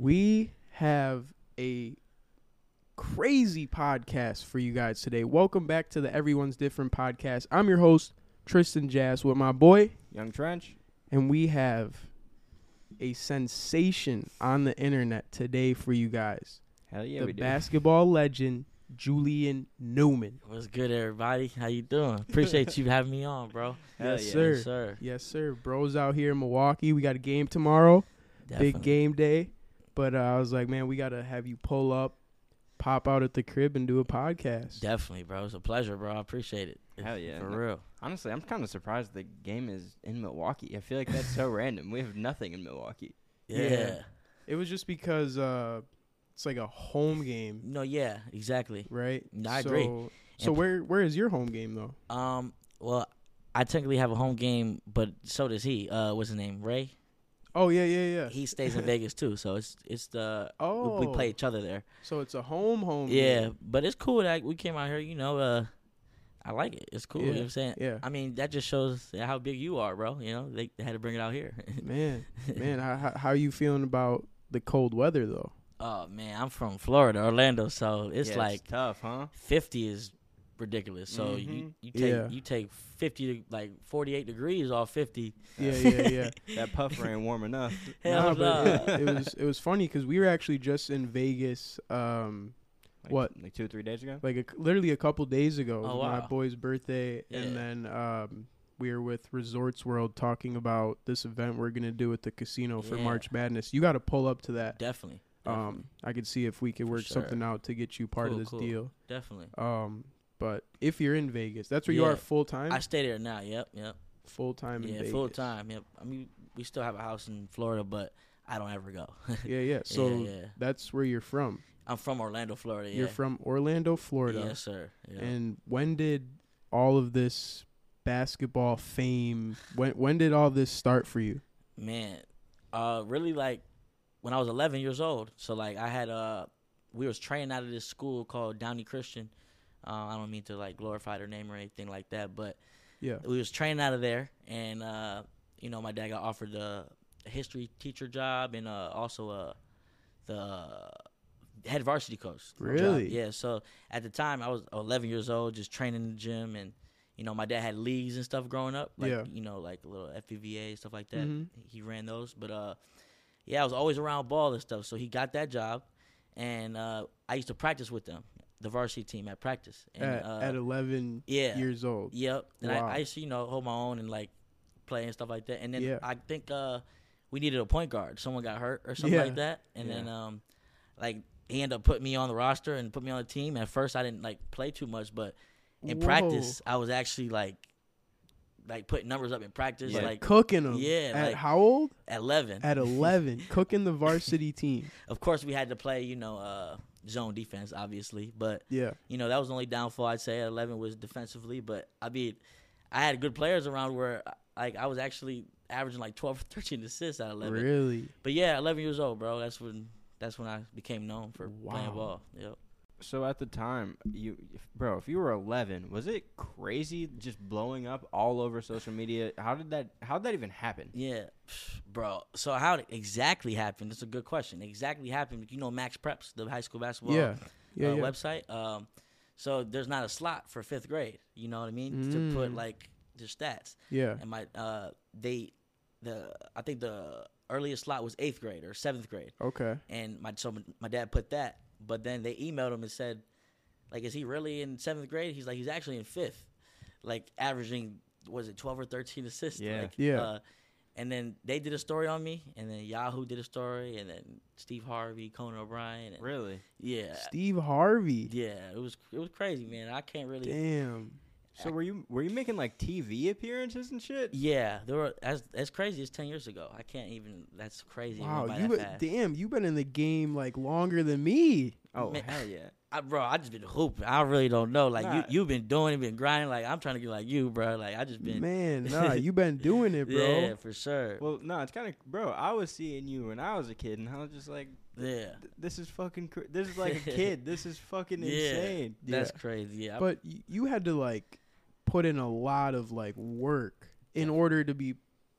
We have a crazy podcast for you guys today. Welcome back to the Everyone's Different podcast. I'm your host, Tristan Jazz, with my boy, Young Trench. And we have a sensation on the internet today for you guys. Hell yeah, we do. The basketball legend, Julian Newman. What's good, everybody? How you doing? Appreciate you having me on, bro. Yes, sir. Bro's out here in Milwaukee. We got a game tomorrow. Definitely. Big game day. But I was like, man, we got to have you pull up, pop out at the crib, and do a podcast. Definitely, bro. It's a pleasure, bro. I appreciate it. Hell yeah. For real. Honestly, I'm kind of surprised the game is in Milwaukee. I feel like that's so random. We have nothing in Milwaukee. Yeah. It was just because it's like a home game. No, yeah, exactly. Right? No, I agree. So where is your home game, though? Well, I technically have a home game, but so does he. What's his name? Ray? Oh, yeah. He stays in Vegas, too, so we play each other there. So it's a home game. Yeah, but it's cool that we came out here, you know, I like it. It's cool, you know what I'm saying? Yeah. I mean, that just shows how big you are, bro. You know, they had to bring it out here. Man, how are you feeling about the cold weather, though? Oh, man, I'm from Florida, Orlando, so it's like it's tough, huh? 50 is ridiculous. So you take 50 to like 48 degrees off 50. Yeah. That puffer ain't warm enough. Hell no. It was funny because we were actually just in Vegas. Like 2 or 3 days ago? Literally a couple days ago. Oh, wow. My boy's birthday, and then we were with Resorts World talking about this event we're gonna do at the casino for March Madness. You got to pull up to that. Definitely. I could see if we could work something out to get you part of this deal. Definitely. But if you're in Vegas, that's where you are full time. I stay there now. Yep. Full time in Vegas. Yeah, full time. Yep. I mean, we still have a house in Florida, but I don't ever go. Yeah. So that's where you're from. I'm from Orlando, Florida. Yeah. You're from Orlando, Florida. Yes, sir. Yeah. And when did all of this basketball fame? When did all this start for you? Man, really like when I was 11 years old. So like I had we was training out of this school called Downey Christian. I don't mean to, like, glorify their name or anything like that, but we was training out of there, and, you know, my dad got offered a history teacher job and also the head varsity coach. Really? Job. Yeah, so at the time, I was 11 years old, just training in the gym, and, you know, my dad had leagues and stuff growing up, like, you know, like little FPVA, stuff like that. Mm-hmm. He ran those, but, I was always around ball and stuff, so he got that job, and I used to practice with them. The varsity team at practice. And, at 11 years old. Yep. And wow. I used to, you know, hold my own and, like, play and stuff like that. And then I think we needed a point guard. Someone got hurt or something like that. And then, like, he ended up putting me on the roster and put me on the team. At first, I didn't, like, play too much. But in practice, I was actually, like putting numbers up in practice. Like cooking them. Yeah. At how old? At 11. At 11. Cooking the varsity team. Of course, we had to play, you know, zone defense, obviously, but you know, that was the only downfall I'd say at 11 was defensively. But I mean, I had good players around where like I was actually averaging like 12 or 13 assists at 11. Really? But 11 years old, bro. That's when I became known for playing ball. Yep. So at the time, if you were 11, was it crazy just blowing up all over social media? How'd that even happen? Yeah, bro. So how it exactly happened? That's a good question. Exactly happened. You know, Max Preps, the high school basketball website. So there's not a slot for fifth grade. You know what I mean? To put like the stats. Yeah. And my I think the earliest slot was eighth grade or seventh grade. Okay. And my dad put that. But then they emailed him and said, like, is he really in 7th grade? He's like, he's actually in 5th, like, averaging, was it 12 or 13 assists? Yeah. Like, and then they did a story on me, and then Yahoo did a story, and then Steve Harvey, Conan O'Brien. And, really? Yeah. Steve Harvey? Yeah. It was crazy, man. I can't really. Damn. So were you making, like, TV appearances and shit? Yeah. There were, as crazy as 10 years ago. I can't even – that's crazy. Wow. Damn, you've been in the game, like, longer than me. Oh, man, hell yeah. I just been hooping. I really don't know. Like, you've been doing it, been grinding. Like, I'm trying to get like you, bro. Like, I just been – man, you've been doing it, bro. Yeah, for sure. Well, it's kind of – bro, I was seeing you when I was a kid, and I was just like – yeah, this is fucking. This is like a kid. This is fucking insane. Yeah. That's crazy. Yeah, but you had to like put in a lot of like work in order to be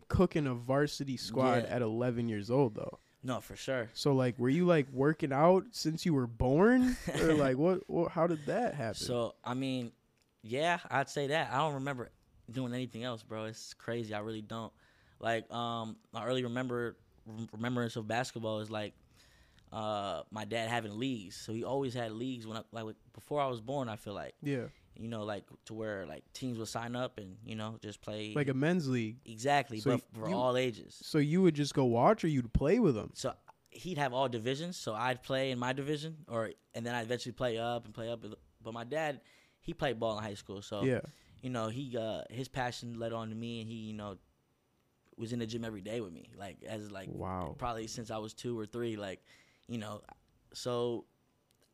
cooking a varsity squad at 11 years old, though. No, for sure. So, like, were you, like, working out since you were born? Or, like, what? How did that happen? So, I mean, yeah, I'd say that. I don't remember doing anything else, bro. It's crazy. I really don't. Like, my early remembrance of basketball is, like, my dad having leagues. So, he always had leagues when before I was born, I feel like. Yeah. You know, like, to where, like, teams would sign up and, you know, just play. Like a men's league. Exactly, so but for all ages. So you would just go watch or you'd play with them? So he'd have all divisions, so I'd play in my division, and then I'd eventually play up. But my dad, he played ball in high school, so, yeah. You know, he his passion led on to me, and he, you know, was in the gym every day with me. Like, as, like, wow. Probably since I was 2 or 3, like, you know. So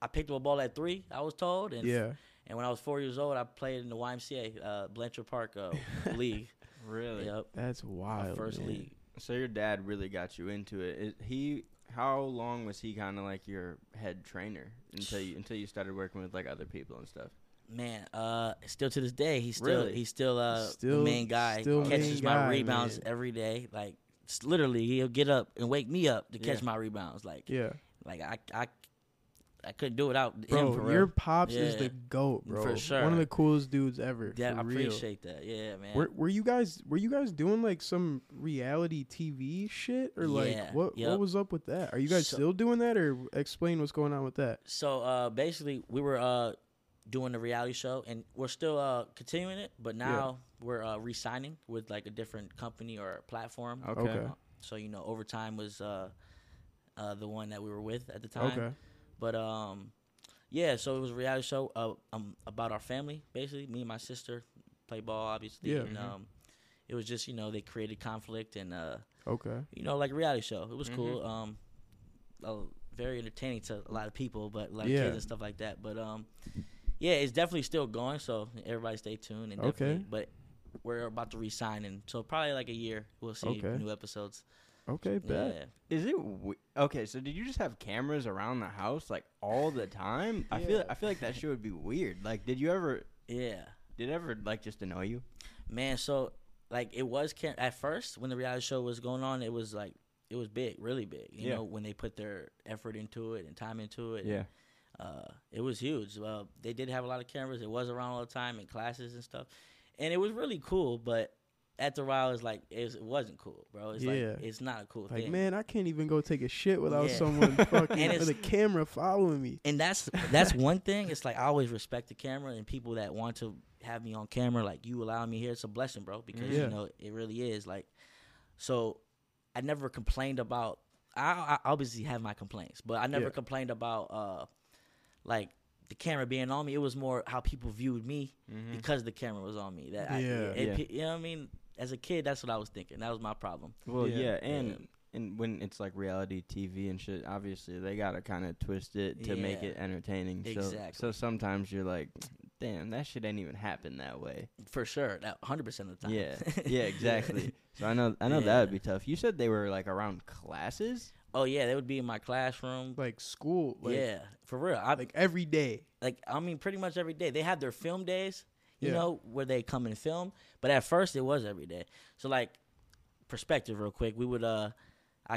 I picked up a ball at 3, I was told, and yeah. And when I was 4 years old, I played in the YMCA, Blanchard Park league. Really? Yep. That's wild. My first league. So your dad really got you into it. How long was he kind of like your head trainer until you started working with like other people and stuff? Man, still to this day, he's still the main guy. Catches my rebounds every day. Like literally, he'll get up and wake me up to catch my rebounds. Like yeah, like I couldn't do it without him, for real. Your pops is the GOAT, bro. For sure. One of the coolest dudes ever. Yeah, I appreciate that. Yeah, man. Were you guys doing like some reality TV shit or like what was up with that? Are you guys still doing that, or explain what's going on with that? So basically, we were doing a reality show, and we're still continuing it, but now we're re-signing with like a different company or platform. Okay. So you know, Overtime was the one that we were with at the time. Okay. But, so it was a reality show about our family, basically. Me and my sister play ball, obviously. Yeah. And it was just, you know, they created conflict and, you know, like a reality show. It was cool. Very entertaining to a lot of people, but like kids and stuff like that. But, it's definitely still going, so everybody stay tuned. And definitely, but we're about to re-sign, and so probably like a year we'll see new episodes. Okay, bet. Yeah. Is it okay? So did you just have cameras around the house like all the time? Yeah. I feel like that shit would be weird. Like, did you ever? Yeah. Did it ever like just annoy you? Man, so like it was at first when the reality show was going on. It was like it was big, really big. You know, when they put their effort into it and time into it. Yeah. And, it was huge. They did have a lot of cameras. It was around all the time in classes and stuff, and it was really cool, but. After a while, it's like, it wasn't cool, bro. It's like, it's not a cool thing. Like, man, I can't even go take a shit without someone fucking with a camera following me. And that's one thing. It's like, I always respect the camera and people that want to have me on camera. Like, you allowing me here, it's a blessing, bro, because, you know, it really is. Like, so I never complained about, I obviously have my complaints, but I never complained about, like, the camera being on me. It was more how people viewed me because the camera was on me. That you know what I mean? As a kid, that's what I was thinking. That was my problem. Well, and when it's like reality TV and shit, obviously they gotta kind of twist it to make it entertaining. Exactly. So sometimes you're like, damn, that shit ain't even happen that way. For sure, 100% of the time. Yeah, yeah, exactly. So I know that would be tough. You said they were like around classes. Oh yeah, they would be in my classroom, like school. Like, yeah, for real. Like every day. Like I mean, pretty much every day. They have their film days. You know, where they come and film. But at first, it was every day. So, like, perspective real quick. We would, I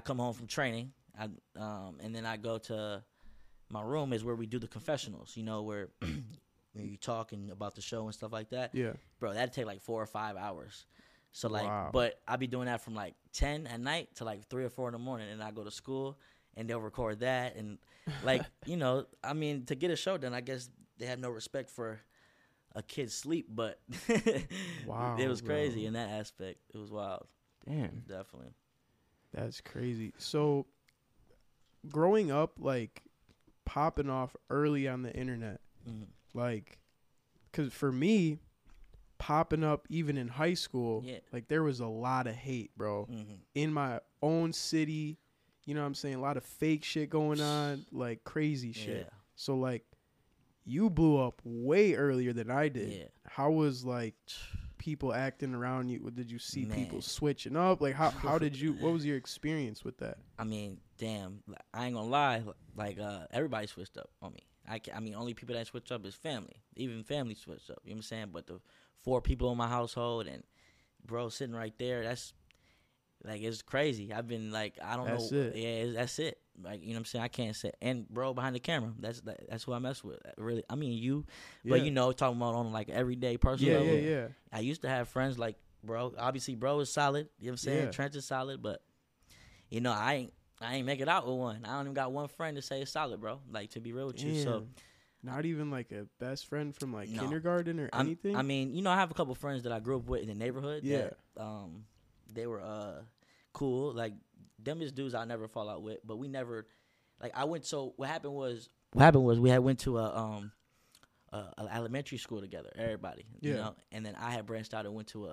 come home from training, and then I go to my room is where we do the confessionals, you know, where you talking about the show and stuff like that. Yeah. Bro, that'd take, like, 4 or 5 hours. So, like, but I'd be doing that from, like, 10 at night to, like, 3 or 4 in the morning. And I go to school, and they'll record that. And, like, you know, I mean, to get a show done, I guess they have no respect for a kid's sleep, but wow, it was crazy in that aspect. It was wild. Damn. Definitely. That's crazy. So growing up, like, popping off early on the internet, like, because for me, popping up even in high school, like, there was a lot of hate, bro, in my own city. You know what I'm saying? A lot of fake shit going on, like, crazy shit. Yeah. So, like, you blew up way earlier than I did. Yeah. How was, like, people acting around you? Did you see people switching up? Like, how did you, what was your experience with that? I mean, damn, I ain't gonna lie. Like, everybody switched up on me. I mean, only people that switched up is family. Even family switched up, you know what I'm saying? But the 4 people in my household and bro sitting right there, that's, Like, it's crazy. I've been like, I don't know. That's it. Yeah, that's it. Like, you know what I'm saying? I can't say. And, bro, behind the camera, that's who I mess with. Really, I mean, you. Yeah. But, you know, talking about on, like, everyday personal level. Yeah. I used to have friends like, bro, obviously, bro is solid. You know what I'm saying? Yeah. Trench is solid. But, you know, I ain't make it out with one. I don't even got one friend to say it's solid, bro. Like, to be real with you. Yeah. So. Not even, like, a best friend from, like, kindergarten or anything? I mean, you know, I have a couple friends that I grew up with in the neighborhood. Yeah. That, they were cool. Like, them is dudes I never fall out with. But we never, like, I went, so what happened was we had went to a elementary school together, everybody. Yeah. You know? And then I had branched out and went to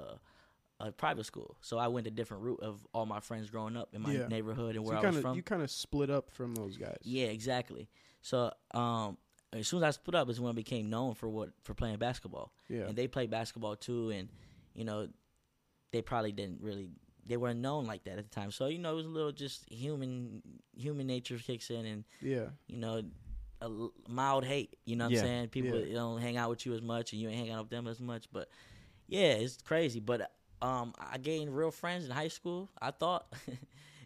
a private school. So I went a different route of all my friends growing up in my neighborhood and so where I was from. You kind of split up from those guys. Yeah, exactly. So, as soon as I split up is when I became known for playing basketball. Yeah. And they played basketball too, and you know, they probably didn't really, they weren't known like that at the time. So, you know, it was a little just human nature kicks in, and you know, a mild hate, you know what I'm saying? People don't hang out with you as much, and you ain't hanging out with them as much, but yeah, it's crazy. But I gained real friends in high school, I thought.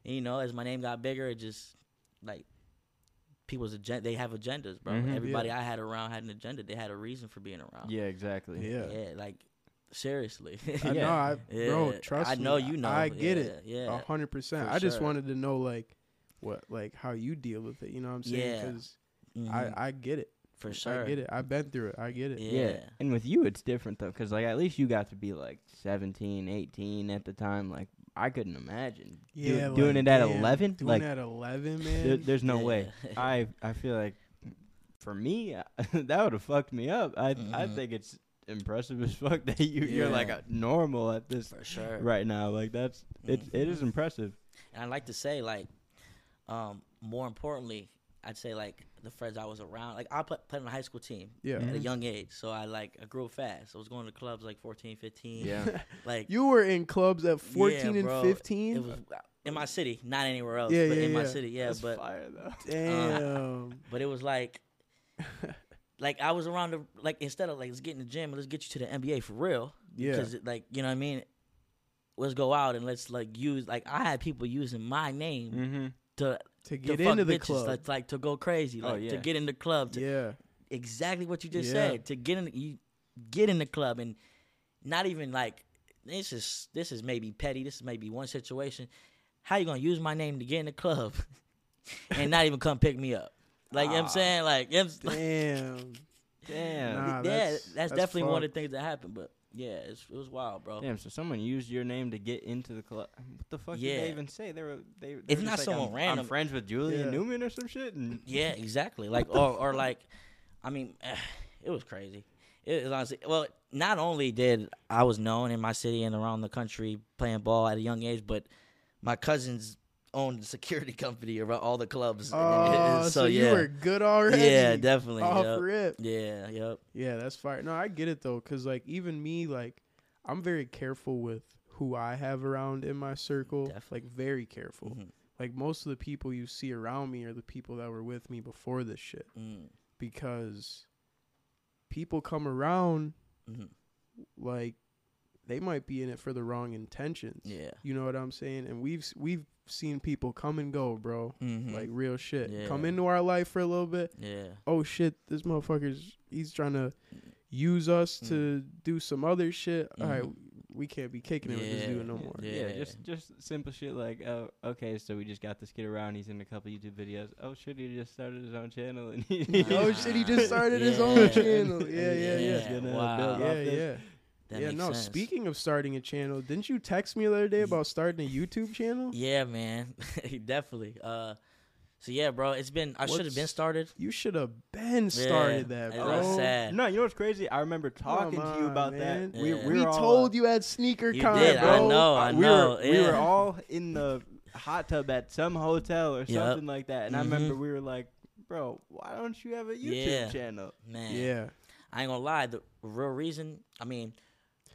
And, you know, as my name got bigger, it just like people's agenda, they have agendas, bro. Mm-hmm, everybody I had around had an agenda. They had a reason for being around. Yeah, exactly. Yeah, like seriously. I know, bro. Trust me. I know you know. I get it. Yeah, 100%. I just wanted to know, like, what, like, how you deal with it. You know what I'm saying? Yeah. Because I get it. For sure. I get it. I've been through it. I get it. Yeah. And with you, it's different though, because like at least you got to be like 17, 18 at the time, like. I couldn't imagine doing it at 11. Doing it at 11, man. There's no way. I feel like for me, that would have fucked me up. I think it's impressive as fuck that you're like a normal at this right now. Like that's it is impressive. And I'd like to say, like, more importantly, I'd say like the friends I was around. Like I played on a high school team at a young age, so I grew up fast. I was going to clubs like 14, 15. Yeah, like you were in clubs at 14 and 15. It was in my city, not anywhere else. Yeah, but in my city, yeah. That's but fire though. Damn. But it was like, like I was around the, like instead of like let's get in the gym and let's get you to the NBA for real. Yeah, because like you know what I mean. Let's go out and let's like use, like I had people using my name to get into the club, like to go crazy, like to get in the club. Exactly what you just said. To get in, you get in the club, and not even like this is maybe petty. This is maybe one situation. How you gonna use my name to get in the club and not even come pick me up? Like you know what I'm saying, like damn. Nah, that's definitely fun. One of the things that happened, but. Yeah, it was wild, bro. Damn, so someone used your name to get into the club. What the fuck did they even say? They were it's not like, someone random. I'm friends with Julian Newman or some shit. And yeah, exactly. Like or like, I mean, it was crazy. It was honestly, well, not only did I was known in my city and around the country playing ball at a young age, but my cousins owned the security company around all the clubs. Oh, so you were good already. Yeah, definitely. Off rip. Yeah, yep. Yeah, that's fire. No, I get it though, because like even me, like I'm very careful with who I have around in my circle. Definitely. Like very careful. Mm-hmm. Like most of the people you see around me are the people that were with me before this shit, because people come around like they might be in it for the wrong intentions. Yeah, you know what I'm saying. And we've seen people come and go, bro. Like real shit. Come into our life for a little bit. Yeah. Oh shit, this motherfucker's he's trying to use us to do some other shit. All right, we can't be kicking him with this dude no more. Yeah. Just simple shit like, oh, okay, so we just got this kid around. He's in a couple YouTube videos. Oh shit, he just started his own channel. And oh shit, he just started his own channel. Yeah. Wow. Yeah. That makes sense. Speaking of starting a channel, didn't you text me the other day about starting a YouTube channel? Yeah, man. Definitely. So, yeah, bro, it's been, I should have been started. You should have been started that, bro. That's sad. No, you know what's crazy? I remember talking to you about that. Yeah. We told you at Sneaker Con, bro. I know. We were all in the hot tub at some hotel or something like that. And I remember we were like, bro, why don't you have a YouTube channel? Man. Yeah. I ain't gonna lie. The real reason, I mean...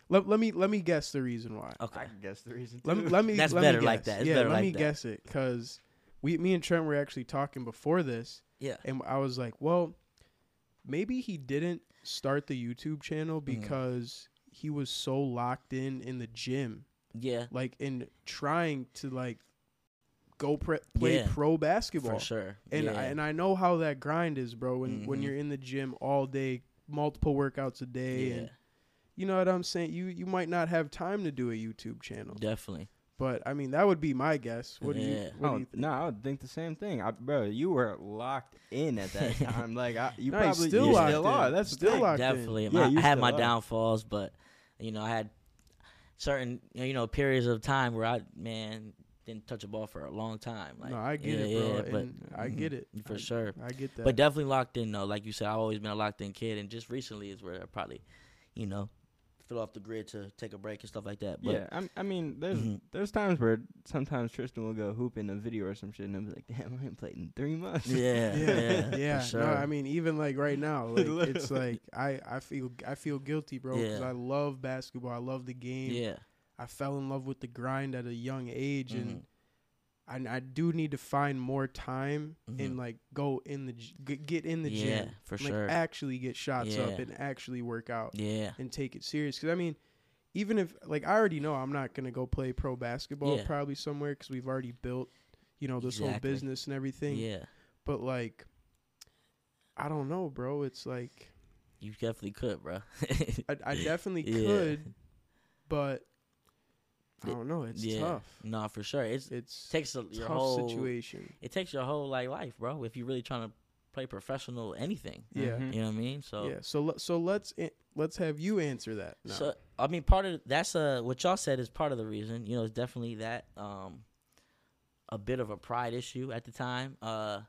Let me guess the reason why. Okay, I can guess the reason. Too. Let me. That's let better me guess. Like that. It's better let like me that. Guess it, because me and Trent were actually talking before this. Yeah, and I was like, well, maybe he didn't start the YouTube channel because he was so locked in the gym. Yeah. Like, in trying to, like, go play pro basketball. For sure. And, yeah. I know how that grind is, bro, when you're in the gym all day, multiple workouts a day. Yeah. And you know what I'm saying? You might not have time to do a YouTube channel. Definitely. But, I mean, that would be my guess. What do you think? No, I would think the same thing. Bro, you were locked in at that time. Like, you probably still locked in. That's still locked in. Definitely. Yeah, I had my downfalls, but, you know, I had certain, you know, periods of time where I didn't touch a ball for a long time. Like, no, I get it, bro. Yeah, but, I get it. For sure. I get that. But definitely locked in, though. Like you said, I've always been a locked-in kid, and just recently is where I probably, you know, fill off the grid to take a break and stuff like that. But yeah, I mean, there's times where sometimes Tristan will go hoop in a video or some shit, and I'll be like, damn, I haven't played in 3 months. Yeah. Sure. No, I mean, even like right now, like, it's like I feel guilty, bro, because I love basketball. I love the game. Yeah, I fell in love with the grind at a young age, and I do need to find more time and like go in the get in the gym. Yeah, for sure. Actually get shots up and actually work out. Yeah, and take it serious. Because I mean, even if like I already know I'm not gonna go play pro basketball probably somewhere because we've already built, you know, this whole business and everything. Yeah, but like, I don't know, bro. It's like you definitely could, bro. I definitely could, but. I don't know. It's tough. No, for sure. It takes your whole situation. It takes your whole like life, bro. If you're really trying to play professional, anything. Yeah, you know what I mean. So yeah. So let's have you answer that. Now. So I mean, part of that's what y'all said is part of the reason. You know, it's definitely that a bit of a pride issue at the time. But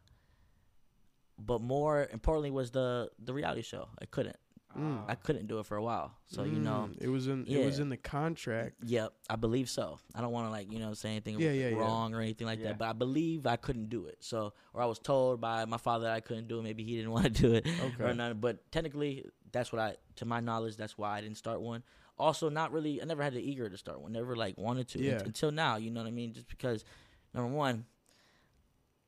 more importantly was the reality show. I couldn't do it for a while. So, you know. It was in the contract. Yep, I believe so. I don't want to, like, you know, say anything wrong or anything like that, but I believe I couldn't do it. So, or I was told by my father that I couldn't do it. Maybe he didn't want to do it or nothing. But technically, that's what to my knowledge, that's why I didn't start one. Also, not really, I never had the eager to start one. Never, like, wanted to until now, you know what I mean? Just because, number one,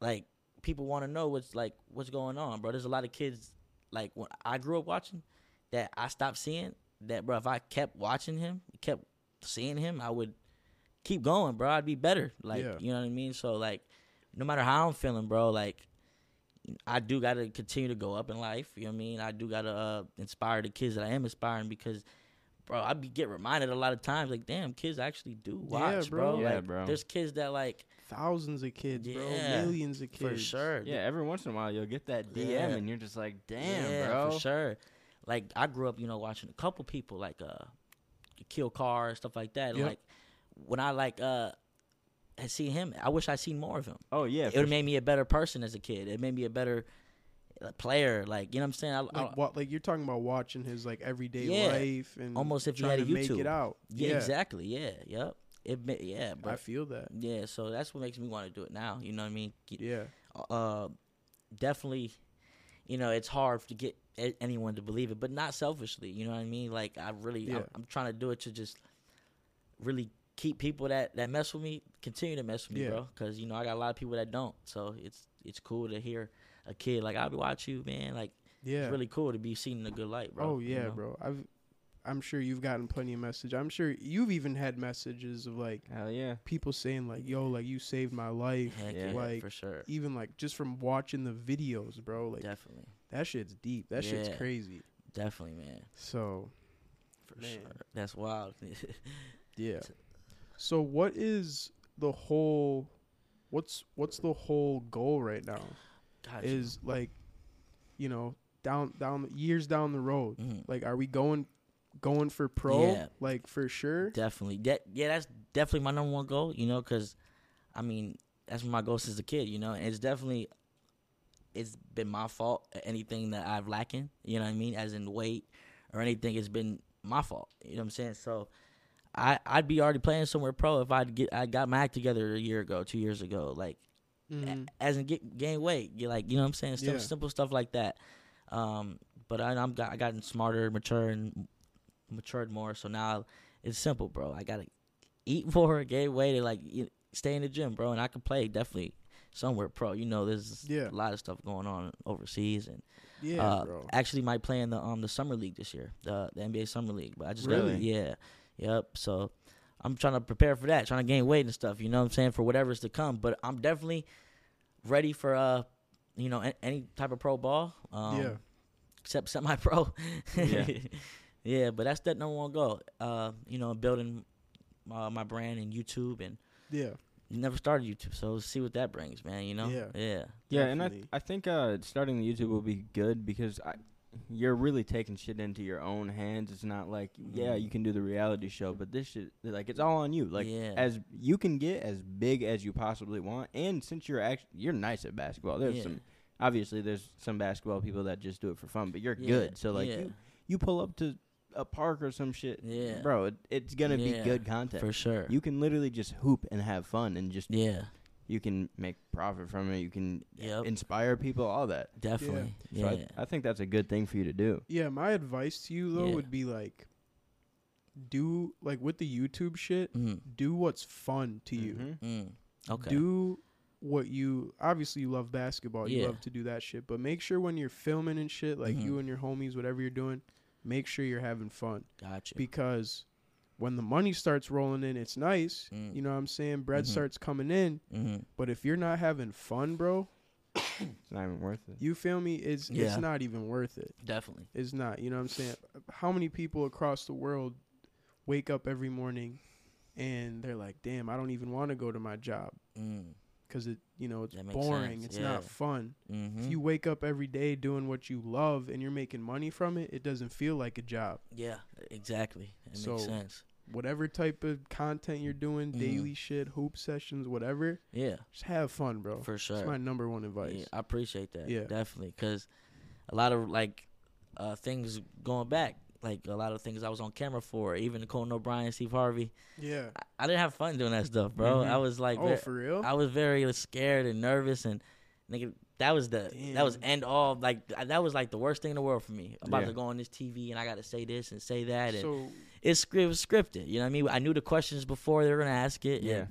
like, people want to know what's going on, bro. There's a lot of kids, like, when I grew up watching, that I stopped seeing, that, bro, if I kept watching him, kept seeing him, I would keep going, bro. I'd be better. Like, you know what I mean? So, like, no matter how I'm feeling, bro, like, I do got to continue to go up in life. You know what I mean? I do got to inspire the kids that I am inspiring because, bro, I get reminded a lot of times, like, damn, kids actually do watch, bro. Yeah, like, bro. There's kids that, like, thousands of kids, bro. Millions of kids. For sure. Yeah, every once in a while, you'll get that DM and you're just like, damn, bro. For sure. Like, I grew up, you know, watching a couple people, like, Kill Carr, stuff like that. And, like, when I, like, had seen him, I wish I'd seen more of him. Oh, yeah. It would have made me a better person as a kid. It made me a better player. Like, you know what I'm saying? Like, you're talking about watching his, like, everyday life and almost if trying you had a to YouTube. Make it out. Yeah, exactly. Yeah, yep. But I feel that. Yeah, so that's what makes me want to do it now. You know what I mean? Yeah. Definitely, you know, it's hard to get anyone to believe it, but not selfishly, you know what I mean? Like, I really I'm trying to do it to just really keep people that mess with me continue to mess with me, bro, because, you know, I got a lot of people that don't. So it's cool to hear a kid like, I'll watch you, man. Like, it's really cool to be seen in a good light, bro. Oh yeah, you know? Bro, I'm sure you've gotten plenty of messages. I'm sure you've even had messages of, like, hell yeah, people saying, like, yo, like, you saved my life. Yeah, like, for sure. Even, like, just from watching the videos, bro. Like, definitely. That shit's deep. That shit's crazy. Definitely, man. So, for sure. That's wild. Yeah. So, what's the whole goal right now? Gotcha. Is, like, you know, down years down the road, like, are we going for pro, like, for sure? Definitely. That's definitely my number one goal, you know, because, I mean, that's been my goal since a kid, you know, and it's been my fault, anything that I've lacking, you know what I mean, as in weight or anything, it's been my fault, you know what I'm saying? So I'd be already playing somewhere pro if I got my act together 2 years ago, like, as in gain weight, you're like, you know what I'm saying, simple stuff like that. But I gotten smarter, matured more, so now it's simple, bro. I gotta eat more, gain weight, and, like, stay in the gym, bro, and I can play definitely somewhere pro. You know, there's a lot of stuff going on overseas, and bro. Actually might play in the summer league this year, the NBA summer league. But I just really? Yep. So I'm trying to prepare for that, trying to gain weight and stuff, you know what I'm saying, for whatever's to come. But I'm definitely ready for, you know, any type of pro ball. Yeah. Except semi-pro. Yeah. Yeah, but that's that number one goal, you know, building my brand and YouTube. And yeah. Never started YouTube, so we'll see what that brings, man, you know? Yeah. Yeah, yeah, and I think starting the YouTube will be good because you're really taking shit into your own hands. It's not like, yeah, you can do the reality show, but this shit, like, it's all on you. Like, as you can get as big as you possibly want, and since you're nice at basketball, there's some, obviously, there's some basketball people that just do it for fun, but you're good. So, like, you pull up to a park or some shit, bro, it's gonna be good content for sure. You can literally just hoop and have fun and just you can make profit from it, you can inspire people, all that, definitely. So I think that's a good thing for you to do. My advice to you though would be like, do like with the YouTube shit, do what's fun to you. Okay, do what you obviously you love basketball, you love to do that shit, but make sure when you're filming and shit, like you and your homies, whatever you're doing, make sure you're having fun. Gotcha. Because when the money starts rolling in, it's nice. You know what I'm saying? Bread starts coming in. But if you're not having fun, bro. It's not even worth it. You feel me? It's not even worth it. Definitely. It's not. You know what I'm saying? How many people across the world wake up every morning and they're like, damn, I don't even want to go to my job. Because it, you know, it's boring. Sense. It's not fun. If you wake up every day doing what you love and you're making money from it, it doesn't feel like a job. Yeah, exactly. It makes sense. Whatever type of content you're doing, daily shit, hoop sessions, whatever. Yeah. Just have fun, bro. For sure. That's my number one advice. Yeah, I appreciate that. Yeah, definitely. Because a lot of like things going back. Like, a lot of things I was on camera for, even Conan O'Brien, Steve Harvey. Yeah. I didn't have fun doing that stuff, bro. I was, like... for real? I was very scared and nervous, and, nigga, that was the... Damn. That was end all... Like, that was, like, the worst thing in the world for me. I'm about to go on this TV, and I got to say this and say that, and so, it was scripted, you know what I mean? I knew the questions before they were going to ask it. Yeah. And,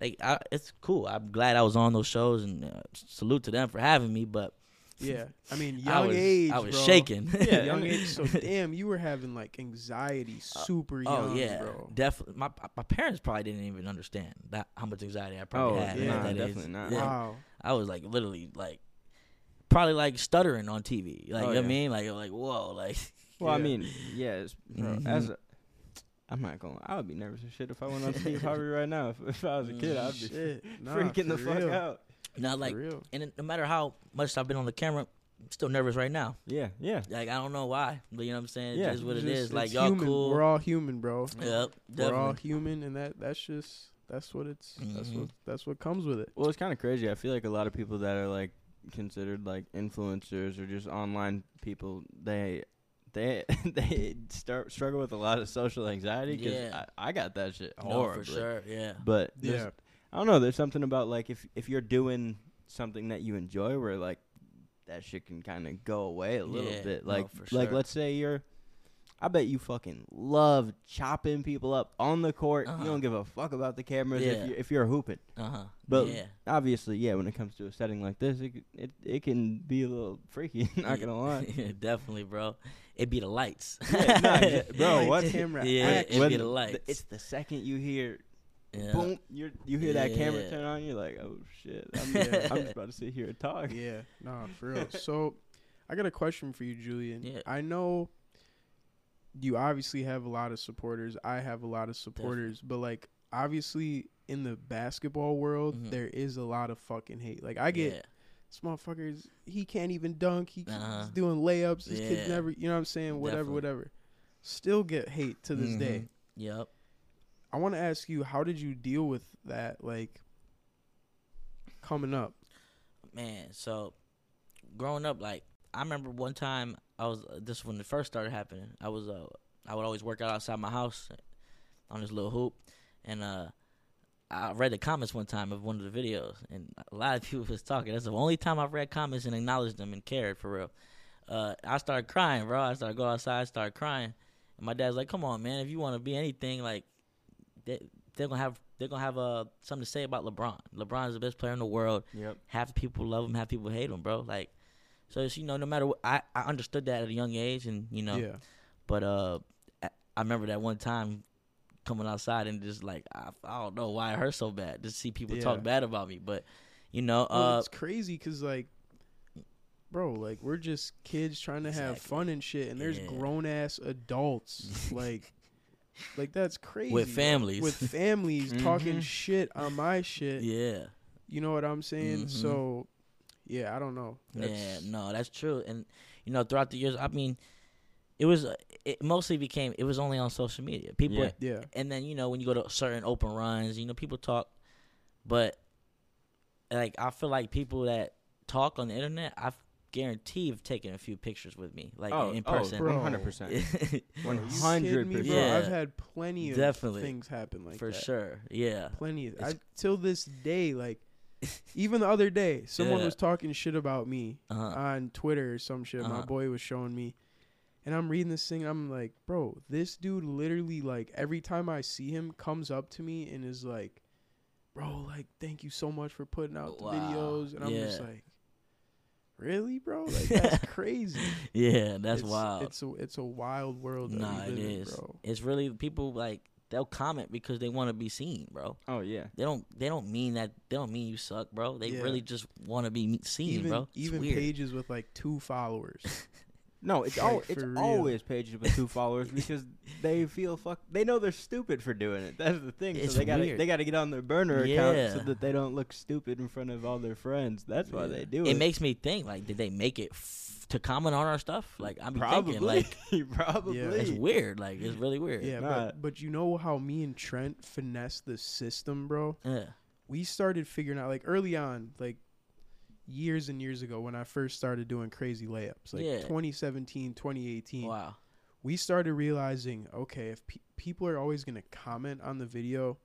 like, it's cool. I'm glad I was on those shows, and salute to them for having me, but... Yeah, I mean, young age, I was bro. Shaking. Yeah, young age. So, damn, you were having, like, anxiety super young, bro. Definitely. My parents probably didn't even understand how much anxiety I probably had. Yeah, that definitely not. Yeah. Wow. I was, like, literally, like, probably, like, stuttering on TV. Like, you know what I mean? Like, whoa, like. Well, I mean, bro, as a. I'm not going to. I would be nervous as shit if I went on Steve Harvey right now. If I was a kid, I'd be freaking the fuck out. Not like, and no matter how much I've been on the camera, I'm still nervous right now. Yeah, yeah. Like, I don't know why, but you know what I'm saying? Yeah, just what it is. Like, y'all human. Cool. We're all human, bro. Yep, definitely. We're all human, and that's what it's, that's what comes with it. Well, it's kind of crazy. I feel like a lot of people that are, like, considered, like, influencers or just online people, they struggle with a lot of social anxiety because I got that shit horribly. No, for sure, But I don't know. There's something about, like, if you're doing something that you enjoy where, like, that shit can kind of go away a little bit. Like, no, for sure. Let's say I bet you fucking love chopping people up on the court. You don't give a fuck about the cameras if you're hooping. But obviously, when it comes to a setting like this, it can be a little freaky, not going to lie. Yeah, definitely, bro. It be the lights. Bro, what camera? Yeah, it be the lights. It's the second you hear... Yeah. Boom! You hear that camera turn on? You're like, oh shit! I'm just about to sit here and talk. Yeah, nah, for real. So, I got a question for you, Julian. Yeah. I know you obviously have a lot of supporters. I have a lot of supporters, definitely. But like, obviously, in the basketball world, there is a lot of fucking hate. Like, I get this motherfuckers. He can't even dunk. He's doing layups. This kid's never. You know what I'm saying? Whatever. Still get hate to this day. Yep. I want to ask you, how did you deal with that, like, coming up? Man, so, growing up, like, I remember one time, this when it first started happening, I would always work out outside my house on this little hoop, and I read the comments one time of one of the videos, and a lot of people was talking. That's the only time I've read comments and acknowledged them and cared, for real. I started crying, bro. I started going outside, started crying, and my dad's like, come on, man, if you want to be anything, like, they're gonna have something to say about LeBron. LeBron is the best player in the world. Yep. Half the people love him, half the people hate him, bro. Like, so it's, you know, no matter what, I understood that at a young age, and you know, but I remember that one time coming outside and just like, I don't know why it hurts so bad. Just see people talk bad about me. But, you know. Well, it's crazy because, like, bro, like, we're just kids trying to have fun and shit. And there's grown-ass adults, like, that's crazy. With families. Mm-hmm. Talking shit on my shit. Yeah. You know what I'm saying? Mm-hmm. So, yeah, I don't know. That's true. And, you know, throughout the years, I mean, it was only on social media. People, and then, you know, when you go to certain open runs, you know, people talk. But, like, I feel like people that talk on the internet, I guarantee you've taken a few pictures with me, like in person. Oh, 100%. 100%. Yeah. I've had plenty of things happen like that. For sure, yeah. Plenty. Till this day, like, even the other day, someone was talking shit about me on Twitter or some shit. My boy was showing me. And I'm reading this thing, and I'm like, bro, this dude literally, like, every time I see him, comes up to me and is like, bro, like, thank you so much for putting out the videos. And I'm just like, really, bro? Like, that's crazy. Yeah, it's wild. It's a wild world. Nah, it is. Bro. It's really, people, like, they'll comment because they want to be seen, bro. Oh, yeah. They don't mean that. They don't mean you suck, bro. They really just want to be seen, bro. It's even weird. Pages with, like, 2 followers. No, it's always pages with 2 followers because they feel they know they're stupid for doing it. That's the thing. It's so they gotta get on their burner account so that they don't look stupid in front of all their friends. That's why they do it. It makes me think, like, did they make it to comment on our stuff? Like, I'm thinking, like, probably. Yeah. It's weird. Like, it's really weird. Yeah, but you know how me and Trent finessed the system, bro? Yeah, we started figuring out, like, early on, like, years and years ago when I first started doing crazy layups, like 2017, 2018. Wow. We started realizing, okay, if people are always going to comment on the video,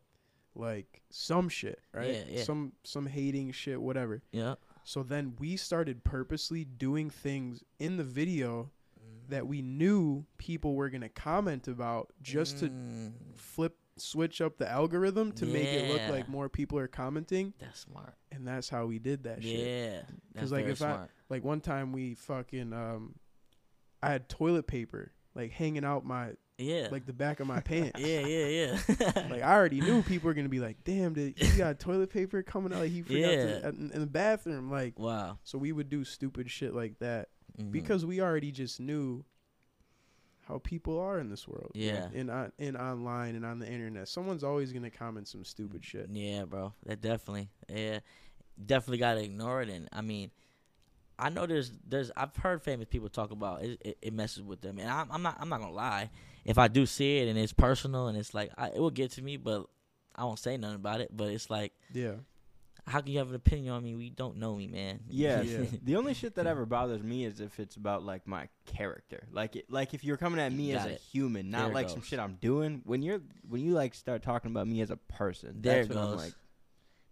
like, some shit, right? Yeah, yeah. Some hating shit, whatever. Yeah. So then we started purposely doing things in the video that we knew people were going to comment about just to switch up the algorithm to make it look like more people are commenting. That's smart. And that's how we did that shit. Yeah. Because, like, like, one time we fucking, I had toilet paper, like, hanging out my, like, the back of my pants. Like, I already knew people were going to be like, damn, he got toilet paper coming out? Like, he forgot in the bathroom. Like, wow. So we would do stupid shit like that because we already just knew how people are in this world. Yeah. And online and on the internet. Someone's always going to comment some stupid shit. Yeah, bro. That definitely. Yeah. Definitely got to ignore it. And, I mean, I know there's I've heard famous people talk about it messes with them. And I'm not going to lie. If I do see it and it's personal and it's like, it will get to me, but I won't say nothing about it. But it's like, how can you have an opinion on me when you don't know me, man? Yeah. The only shit that ever bothers me is if it's about, like, my character. Like if you're coming at me as a human, not like some shit I'm doing. When you like start talking about me as a person, that's when I'm like,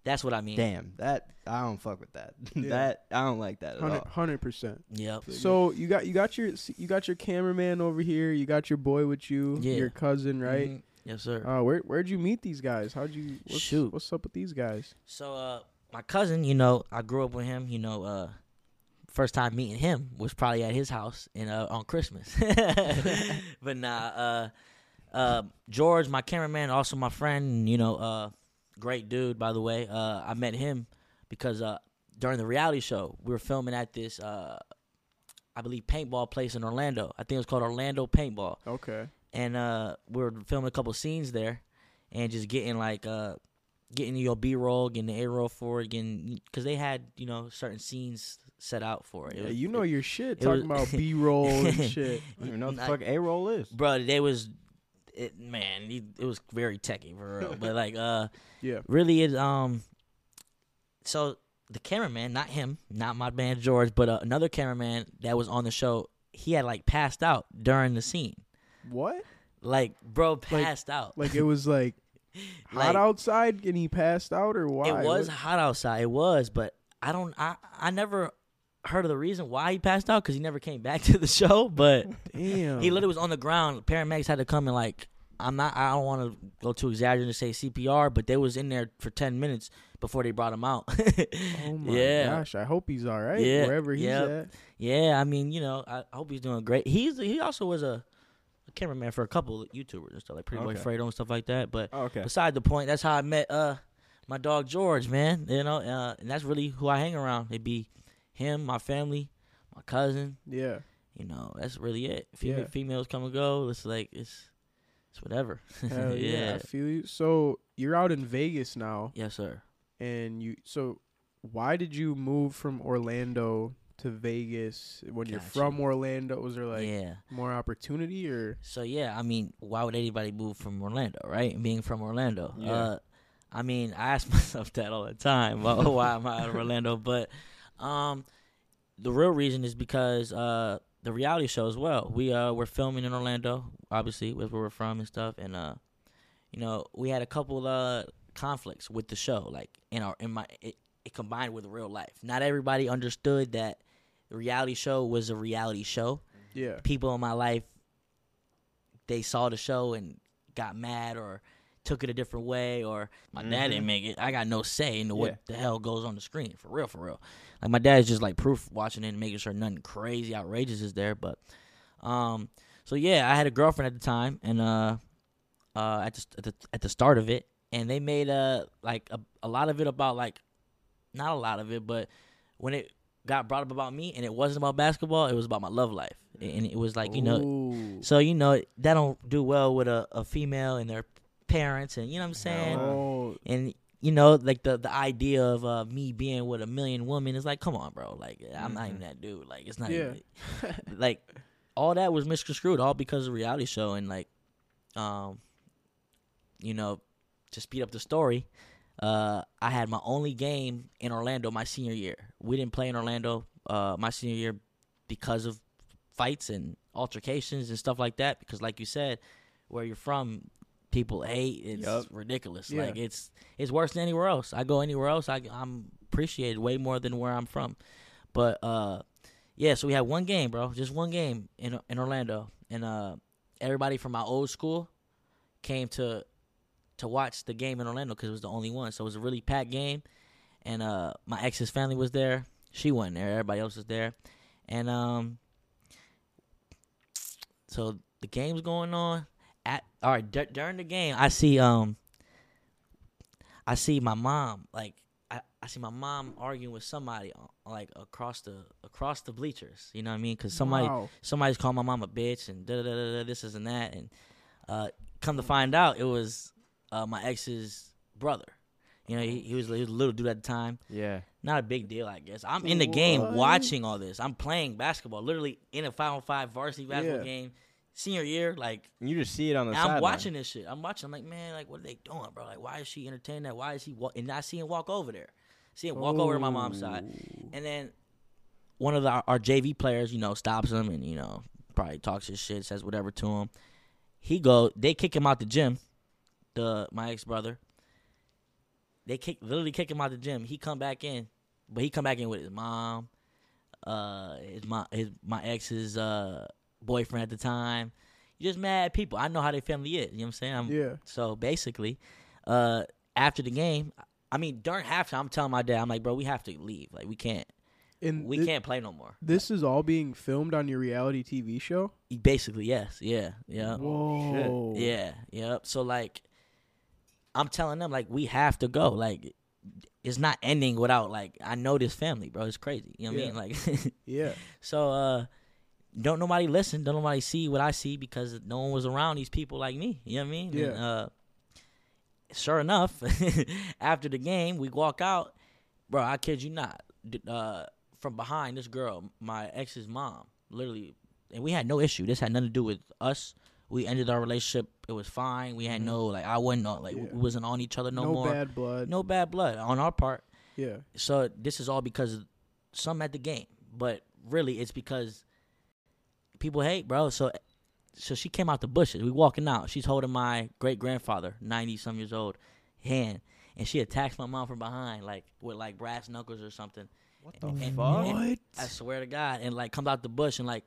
that's what I mean. Damn, that I don't fuck with that. That I don't like that at 100%, all. 100%. Yep. So you got your cameraman over here. You got your boy with you. Yeah. Your cousin, right? Mm-hmm. Yes, sir. Where'd you meet these guys? What's up with these guys? So my cousin, you know, I grew up with him. You know, first time meeting him was probably at his house on Christmas. But nah, George, my cameraman, also my friend. You know, great dude, by the way. I met him because during the reality show we were filming at this, I believe, paintball place in Orlando. I think it was called Orlando Paintball. Okay. And we were filming a couple scenes there and just getting, like, getting your B-roll, getting the A-roll for it, because they had, you know, certain scenes set out for it. You know your shit, talking about B-roll and shit. I don't even know what the fuck A-roll is. Bro, it was very techie, for real. But, like, really is, so the cameraman, not him, not my man George, but another cameraman that was on the show, he had, like, passed out during the scene. What? Like, bro, passed out. Like, it was, like, hot outside and he passed out, or why? It was hot outside. It was, but I never heard of the reason why he passed out because he never came back to the show, but damn. He literally was on the ground. Paramedics had to come and, like, I don't want to go too exaggerated to say CPR, but they was in there for 10 minutes before they brought him out. Oh, my gosh. I hope he's all right wherever he's at. Yeah, I mean, you know, I hope he's doing great. He also was a cameraman for a couple of YouTubers and stuff, like Pretty Boy Fredo and stuff like that. But beside the point, that's how I met my dog George, man. You know, and that's really who I hang around. It'd be him, my family, my cousin. Yeah. You know, that's really it. Females come and go. It's like, it's whatever. Hell yeah, I feel you. So you're out in Vegas now. Yes, sir. And so why did you move from Orlando to Vegas when you're from Orlando? Was there like more opportunity or? So yeah, I mean, why would anybody move from Orlando, right? Being from Orlando. Yeah. I mean, I ask myself that all the time. Why am I out of Orlando? But the real reason is because the reality show as well. We're filming in Orlando, obviously, where we're from and stuff. And you know, we had a couple conflicts with the show, like it combined with real life. Not everybody understood that the reality show was a reality show. Yeah, people in my life, they saw the show and got mad or took it a different way, or my dad didn't make it. I got no say into what the hell goes on the screen, for real, for real. Like, my dad's just, like, proof watching it and making sure nothing crazy, outrageous is there. But, so, yeah, I had a girlfriend at the time, and at the start of it, and they made, like, a lot of it about, like, not a lot of it, but when it got brought up about me, and it wasn't about basketball, it was about my love life. And it was, like, you know, so, you know, that don't do well with a female and their parents, and you know what I'm saying, and you know, like the idea of me being with a million women is like, come on, bro, like I'm not even that dude, like it's not even, like all that was misconstrued, all because of reality show, and like, you know, to speed up the story, I had my only game in Orlando my senior year. We didn't play in Orlando my senior year because of fights and altercations and stuff like that, because like you said, where you're from, people hate. It's ridiculous. Yeah. Like it's worse than anywhere else. I go anywhere else, I'm appreciated way more than where I'm from. But yeah, so we had one game, bro, just one game in Orlando, and everybody from my old school came to watch the game in Orlando because it was the only one. So it was a really packed game, and my ex's family was there. She wasn't there. Everybody else was there, and so the game's going on. During the game, I see my mom, like I see my mom arguing with somebody, like across the bleachers. You know what I mean? Because somebody's calling my mom a bitch and this is and that, and come to find out, it was my ex's brother. You know, he was a little dude at the time. Yeah, not a big deal, I guess. I'm in the game watching all this. I'm playing basketball, literally in a 5-on-5 varsity basketball game. Senior year, like... You just see it on the sideline. I'm watching this shit. I'm like, man, like, what are they doing, bro? Like, why is she entertaining that? Why is he... And I see him walk over there. See him walk over to my mom's side. And then one of our JV players, you know, stops him and, you know, probably talks his shit, says whatever to him. They kick him out the gym, my ex-brother. They literally kick him out the gym. He come back in, but he come back in with his mom, my ex's... boyfriend at the time. You're just mad people. I know how their family is. You know what I'm saying? So basically, after the game, I mean, during halftime, I'm telling my dad, I'm like, bro, we have to leave. Like, we can't. And we can't play no more. This is all being filmed on your reality TV show? Basically, yes. Yeah. Yeah. Whoa. Shit. Yeah. Yeah. So, like, I'm telling them, like, we have to go. Like, it's not ending without, like, I know this family, bro. It's crazy. You know what I mean? Like, yeah. So, don't nobody listen. Don't nobody see what I see because no one was around these people like me. You know what I mean? Yeah. And, sure enough, after the game, we walk out. Bro, I kid you not. From behind, this girl, my ex's mom, literally, and we had no issue. This had nothing to do with us. We ended our relationship. It was fine. We had no, like, I wasn't on, like, we wasn't on each other no more. No bad blood. No bad blood on our part. Yeah. So this is all because of some at the game. But really, it's because... people hate, bro. So she came out the bushes. We walking out. She's holding my great-grandfather, 90-some years old, hand. And she attacks my mom from behind, like, with, like, brass knuckles or something. What the fuck? And I swear to God. And, like, comes out the bush and, like,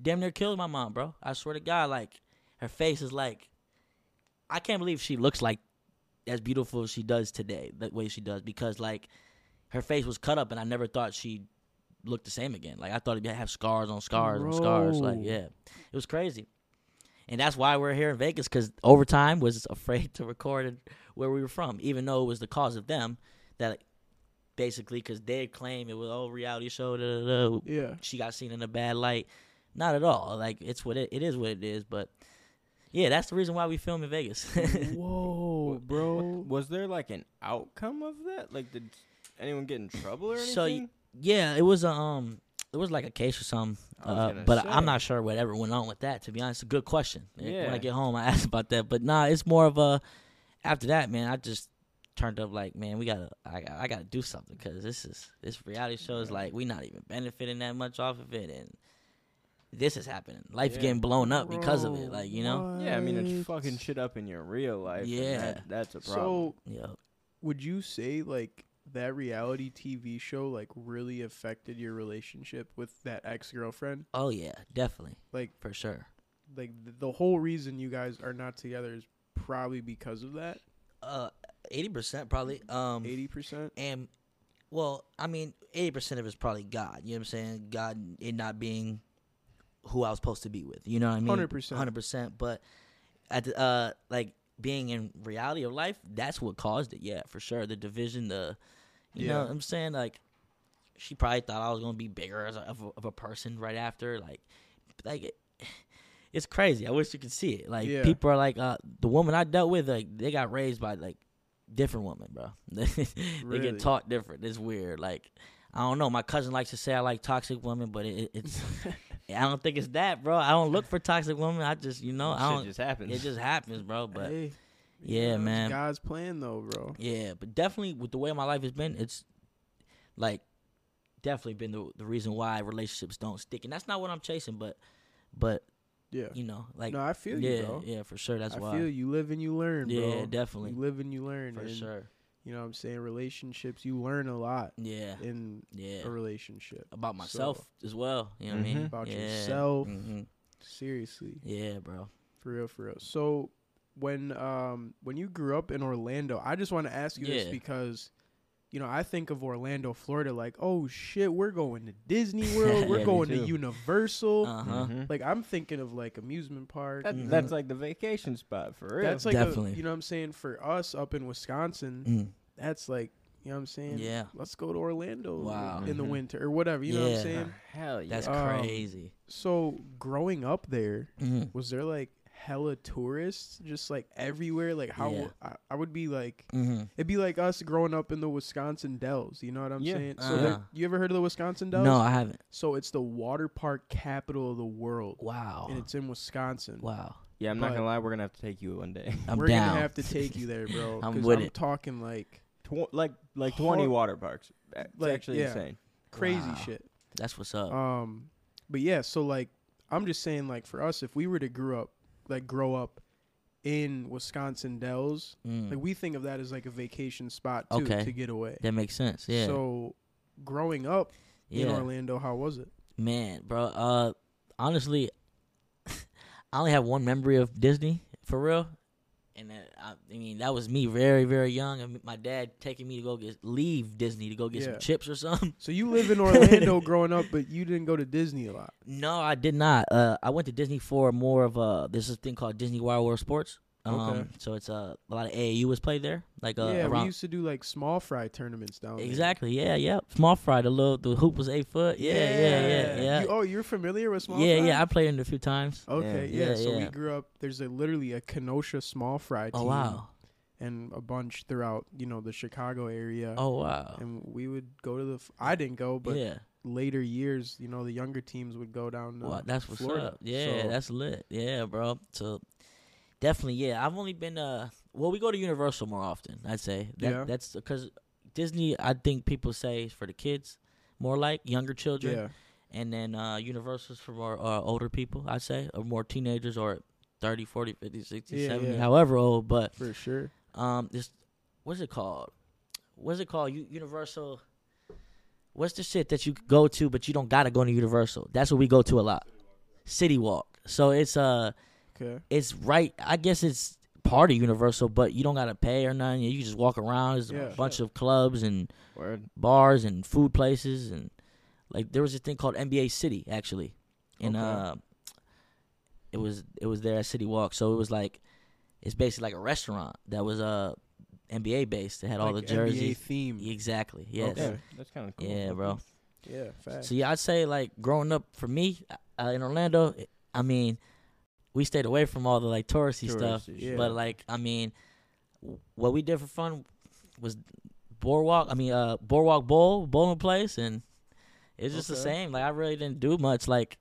damn near kills my mom, bro. I swear to God, like, her face is, like, I can't believe she looks, like, as beautiful as she does today, the way she does. Because, like, her face was cut up, and I never thought she look the same again. Like, I thought it'd have scars on scars. Bro. And scars. Like, yeah, it was crazy. And that's why we're here in Vegas, because Overtime was afraid to record where we were from, even though it was the cause of them that basically, because they claim it was all reality show, yeah, she got seen in a bad light. Not at all. Like, it's what it is what it is. But yeah, that's the reason why we film in Vegas. Whoa, bro! Was there like an outcome of that? Like, did anyone get in trouble or anything? So yeah, it was like a case or something. But I'm not sure whatever went on with that. To be honest, a good question. Yeah. When I get home, I asked about that. But nah, it's more of a after that, man. I just turned up like, man, we gotta, I gotta do something, because this reality show is like, we not even benefiting that much off of it, and this is happening. Life getting blown up because of it, like, you know? What? Yeah, I mean, it's fucking shit up in your real life. Yeah. That's a problem. So, would you say, like, that reality TV show, like, really affected your relationship with that ex-girlfriend? Oh, yeah, definitely. Like, for sure. Like, the whole reason you guys are not together is probably because of that? 80% probably. 80%? And, well, I mean, 80% of it's probably God. You know what I'm saying? God, it not being who I was supposed to be with, you know what I mean? 100%. But at the, like, being in reality of life, that's what caused it. Yeah, for sure. The division, you know what I'm saying? Like, she probably thought I was going to be bigger as a person right after. Like it's crazy. I wish you could see it. Like, people are like, the woman I dealt with, like, they got raised by, like, different women, bro. They get taught different. It's weird. Like, I don't know. My cousin likes to say I like toxic women, but it's I don't think it's that, bro. I don't look for toxic women. I just, it just happens, bro. But hey, yeah, man, God's plan, though, bro. Yeah, but definitely with the way my life has been, it's like definitely been the reason why relationships don't stick, and that's not what I'm chasing. But yeah, like, no, I feel you, bro. Yeah, for sure. That's why I feel you live and you learn, bro. Yeah, definitely. You live and you learn, for sure. You know what I'm saying? Relationships, you learn a lot in a relationship. About myself as well. You know what I mean? About yourself. Mm-hmm. Seriously. Yeah, bro. For real, for real. So when you grew up in Orlando, I just want to ask you this because, I think of Orlando, Florida, like, oh, shit, we're going to Disney World. We're going to Universal. Uh-huh. Mm-hmm. Like, I'm thinking of, like, amusement park. That's like the vacation spot for real. That's like, you know what I'm saying, for us up in Wisconsin, that's like, you know what I'm saying? Yeah. Let's go to Orlando in the winter or whatever. You know what I'm saying? Hell yeah. That's crazy. So growing up there, was there like hella tourists just like everywhere? Like how I would be like, it'd be like us growing up in the Wisconsin Dells. You know what I'm saying? So you ever heard of the Wisconsin Dells? No, I haven't. So it's the water park capital of the world. Wow. And it's in Wisconsin. Wow. Yeah, I'm not going to lie. We're going to have to take you one day. We're going to have to take you there, bro. I'm talking like... like 20 water parks. It's like, actually insane. Crazy shit. That's what's up. But yeah, so like, I'm just saying like for us, if we were to grow up in Wisconsin Dells, like we think of that as like a vacation spot too, to get away. That makes sense, yeah. So growing up in Orlando, how was it? Man, bro, honestly, I only have one memory of Disney, for real. And that was me very, very young. And my dad taking me to leave Disney to go get some chips or something. So you live in Orlando growing up, but you didn't go to Disney a lot. No, I did not. I went to Disney for more of there's this thing called Disney Wild World Sports. So it's a lot of AAU was played there. Like we used to do like small fry tournaments down there. Exactly. Yeah, yeah. Small fry. The hoop was 8 foot. Yeah. You're familiar with small fry? Yeah. I played in it a few times. Okay. Yeah. So we grew up. There's literally a Kenosha small fry team. Oh wow. And a bunch throughout the Chicago area. Oh wow. And we would go to I didn't go, but later years the younger teams would go down. Wow, that's what's up. Yeah, so that's lit. Yeah, bro. So. Definitely, yeah. I've only been we go to Universal more often, I'd say. That's because Disney, I think people say, is for the kids, more like younger children. Yeah. And then Universal's for more older people, I'd say, or more teenagers or 30, 40, 50, 60, 70, however old. But for sure. What's it called? Universal. What's the shit that you go to, but you don't got to go to Universal? That's what we go to a lot. City Walk. So it's Okay. It's right. I guess it's part of Universal, but you don't gotta pay or nothing. You just walk around. There's a bunch of clubs and bars and food places, and like there was this thing called NBA City actually, and it was there at City Walk. So it was like, it's basically like a restaurant that was NBA based. It had like all the jerseys. NBA theme. Exactly. Yes. Okay. That's kind of cool. Yeah, bro. Yeah, facts. So yeah, I'd say like growing up for me in Orlando, I mean, we stayed away from all the like touristy stuff. Yeah. But like, I mean, what we did for fun was Boardwalk bowling place, and it's just the same. Like I really didn't do much. Like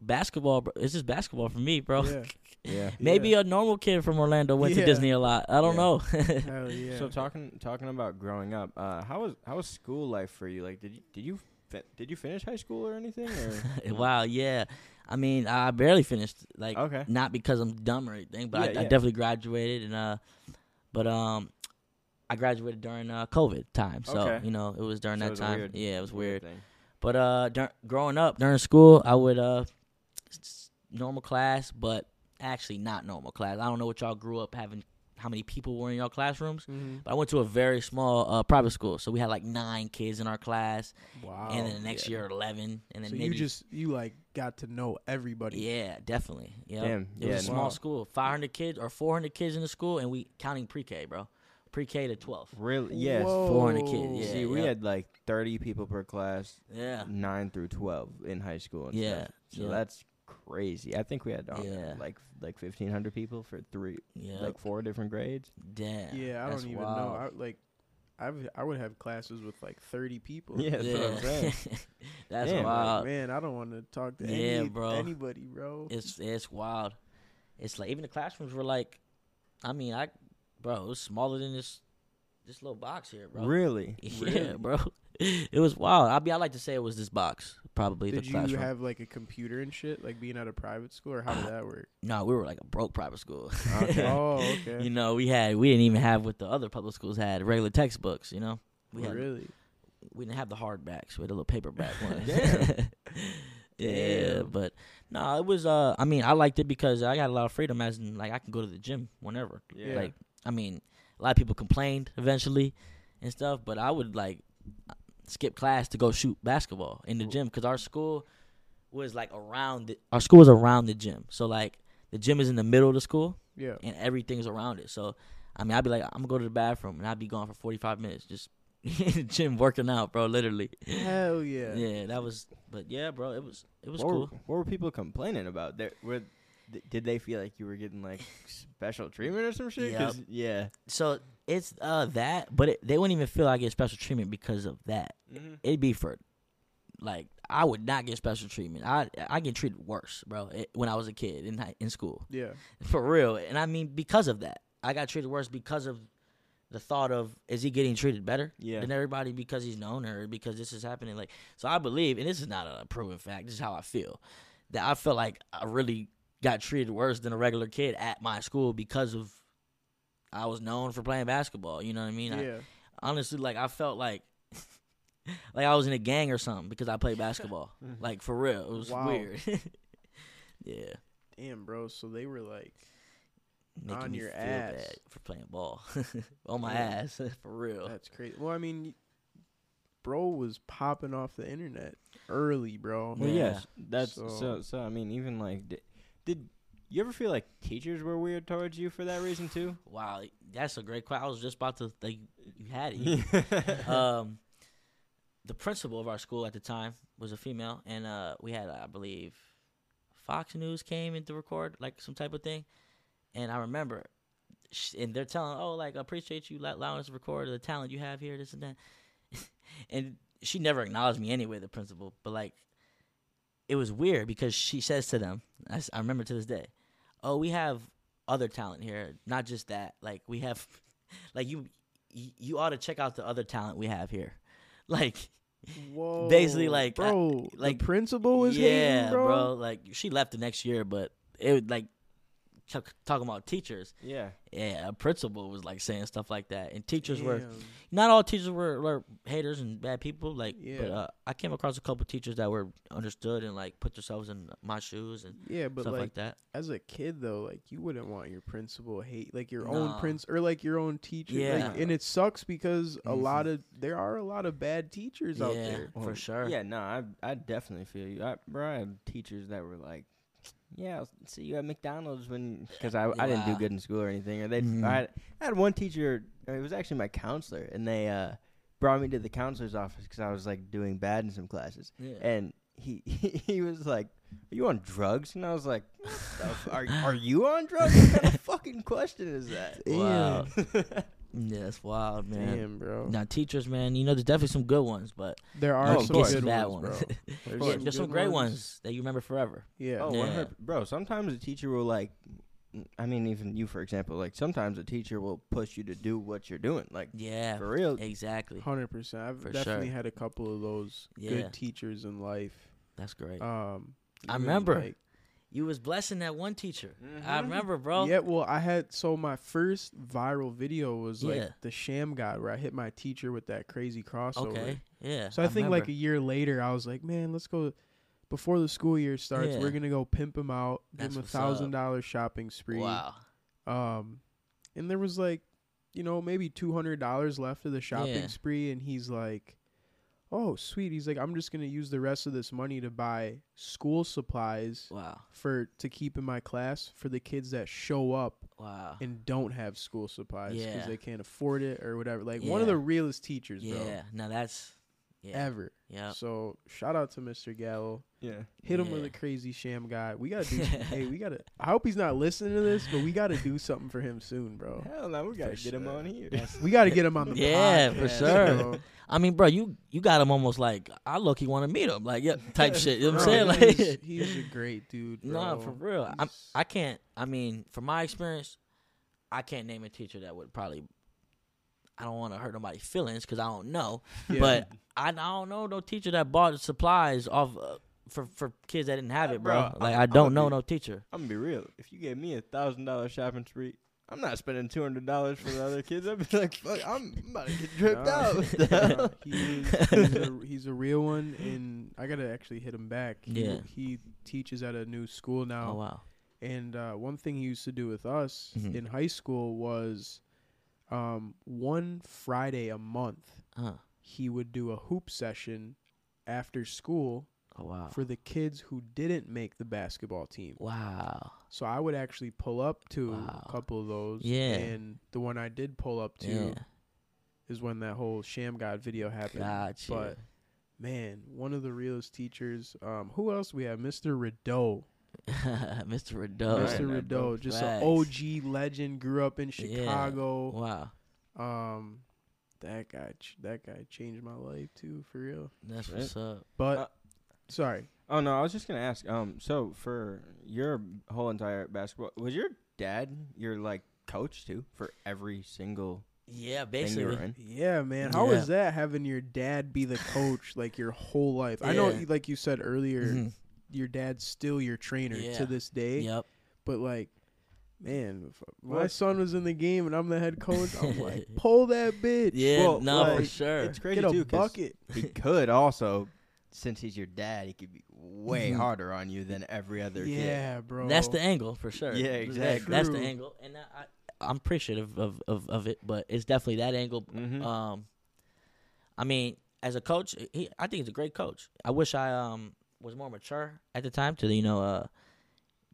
basketball, bro. It's just basketball for me, bro. Yeah. Yeah. Maybe a normal kid from Orlando went to Disney a lot. I don't know. Hell yeah. So talking about growing up, how was school life for you? Like did you finish high school or anything? Or? Wow, yeah. I mean, I barely finished. Like not because I'm dumb or anything, but I definitely graduated, and I graduated during COVID time. So, you know, it was during that time. It was weird. But growing up during school, I would normal class, but actually not normal class. I don't know what y'all grew up having, how many people were in y'all classrooms. Mm-hmm. But I went to a very small private school, so we had like 9 kids in our class. Wow. And then the next year 11, and then so maybe you like got to know everybody. Yeah, definitely. Yep. Damn. It was a small school, 500 kids or 400 kids in the school, and we counting pre-K, bro. Pre-K to 12. Really? Yes. Whoa. 400 kids. Yeah, see, we had like 30 people per class. Yeah. 9 through 12 in high school. And stuff. So that's crazy. I think we had like 1,500 people for 4 different grades. Damn. Yeah, I don't even know. I would have classes with like 30 people. Yeah, that's what I'm saying. That's wild. Like, man, I don't want to talk to anybody, bro. It's wild. It's like even the classrooms were like, I mean, bro, it was smaller than this little box here, bro. Really? Yeah, bro. It was wild. I like to say it was this box, probably. Did the classroom. Did you have, like, a computer and shit, like being at a private school, or how did that work? No, we were, like, a broke private school. Okay. Okay. You know, we didn't even have what the other public schools had, regular textbooks, you know? We didn't have the hardbacks. We had a little paperback one. Yeah, but no, it was, I mean, I liked it because I got a lot of freedom as in, like, I can go to the gym whenever. Yeah. Like, I mean, a lot of people complained eventually and stuff, but I would, like, skip class to go shoot basketball in the gym because our school was, like, around the gym. So, like, the gym is in the middle of the school, and everything's around it. So, I mean, I'd be like, I'm going to go to the bathroom, and I'd be gone for 45 minutes just in the gym working out, bro, literally. Hell yeah. Yeah, that was – but, yeah, bro, it was cool. What were people complaining about? Did they feel like you were getting, like, special treatment or some shit? Yep. Yeah. So, it's that, but they wouldn't even feel I get special treatment because of that. Mm-hmm. It'd be for, like, I would not get special treatment. I get treated worse, bro, when I was a kid in school. Yeah. For real. And, I mean, because of that. I got treated worse because of the thought of, is he getting treated better than everybody because he's known or because this is happening? Like, so I believe, and this is not a proven fact, this is how I feel, that I feel like I really got treated worse than a regular kid at my school because of I was known for playing basketball. You know what I mean? Yeah. Honestly, like, I felt like I was in a gang or something because I played basketball. Like, for real. It was weird. Yeah. Damn, bro. So they were, like, making on your ass for playing ball. On my ass. For real. That's crazy. Well, I mean, bro was popping off the internet early, bro. Well, yes. That's so I mean, even, like... Did you ever feel like teachers were weird towards you for that reason too? Wow, that's a great question. I was just about to think you had it. The principal of our school at the time was a female, and we had, I believe, Fox News came in to record like some type of thing. And I remember, and they're telling, "Oh, like, I appreciate you allowing us to record the talent you have here, this and that." And she never acknowledged me anyway, the principal, but like. It was weird because she says to them, I remember to this day, "Oh, we have other talent here, not just that. Like, we have, like, you ought to check out the other talent we have here." Like, whoa, basically, like, bro, like, the principal was hating, bro. Like, she left the next year, but it would, like, talking about teachers. Yeah. Yeah, a principal was, like, saying stuff like that. And teachers were, not all teachers were haters and bad people. Like, but I came across a couple teachers that were understood and, like, put themselves in my shoes and stuff like that. As a kid, though, like, you wouldn't want your principal hate, like, your own prince or, like, your own teacher. Yeah. Like, and it sucks because there are a lot of bad teachers out there. For sure. Yeah, no, I definitely feel you. I had teachers that were, like, yeah, I'll see you at McDonald's when, because I didn't do good in school or anything. Or they, I had one teacher, it was actually my counselor, and they brought me to the counselor's office because I was like doing bad in some classes. Yeah. And he was like, "Are you on drugs?" And I was like, "Are you on drugs? What kind of fucking question is that?" Wow. Yeah, that's wild, man. Damn, bro. Now, teachers, man, you know, there's definitely some good ones, but there are some good ones, bro. There's some great ones that you remember forever. Yeah. Oh, yeah. Bro, sometimes a teacher will, like, I mean, even you, for example, like, sometimes a teacher will push you to do what you're doing. Like, yeah, for real. Exactly. 100%. I've definitely had a couple of those good teachers in life. That's great. I remember. Like, you was blessing that one teacher. Mm-hmm. I remember, bro. Yeah, well, I had, so my first viral video was, like, the Sham God, where I hit my teacher with that crazy crossover. Okay, yeah. So I think, remember, like, a year later, I was like, man, let's go, before the school year starts, we're going to go pimp him out, give him $1,000 shopping spree. Wow. And there was, like, you know, maybe $200 left of the shopping spree, and he's like, "Oh, sweet." He's like, "I'm just going to use the rest of this money to buy school supplies to keep in my class for the kids that show up and don't have school supplies because they can't afford it or whatever." Like, one of the realest teachers, bro. Yeah, no, that's... Yeah. Ever. Yeah. So, shout out to Mr. Gallo. Yeah. Hit him with a crazy Sham guy. We got to do I hope he's not listening to this, but we got to do something for him soon, bro. Hell no, we got to get him on here. We got to get him on the podcast. Yeah, for sure. Bro. I mean, bro, you got him almost like, I look, he want to meet him. Like, type shit. You know what I'm saying? Like, he's a great dude, bro. No, for real. From my experience, I can't name a teacher that would probably... I don't want to hurt nobody's feelings because I don't know. Yeah. But I don't know no teacher that bought supplies off for kids that didn't have it, bro. Like, I don't know no teacher. I'm going to be real. If you gave me a $1,000 shopping spree, I'm not spending $200 for the other kids. I'd be like, fuck, I'm about to get dripped out. He's a real one, and I got to actually hit him back. He teaches at a new school now. Oh, wow. And one thing he used to do with us in high school was... one Friday a month, he would do a hoop session after school for the kids who didn't make the basketball team. Wow. So I would actually pull up to a couple of those. Yeah. And the one I did pull up to is when that whole Sham God video happened. Gotcha. But, man, one of the realest teachers. Who else we have? Mr. Rideau. Mr. Rideau, just an OG legend, grew up in Chicago. Wow. That guy changed my life too, for real. That's what's up. But sorry. Oh no, I was just gonna ask. So for your whole entire basketball, was your dad your like coach too for every single? Yeah, basically. Yeah, man. How is that having your dad be the coach like your whole life? Yeah. I know, like you said earlier. Mm-hmm. Your dad's still your trainer to this day. Yep. But, like, man, my son was in the game and I'm the head coach. I'm like, pull that bitch. Yeah, well, no, like, for sure. It's crazy, get a bucket. He could also, since he's your dad, he could be way harder on you than every other kid. Yeah, bro. That's the angle, for sure. Yeah, exactly. That's the angle. And I'm appreciative of it, but it's definitely that angle. Mm-hmm. I mean, as a coach, I think he's a great coach. I wish I was more mature at the time to, you know,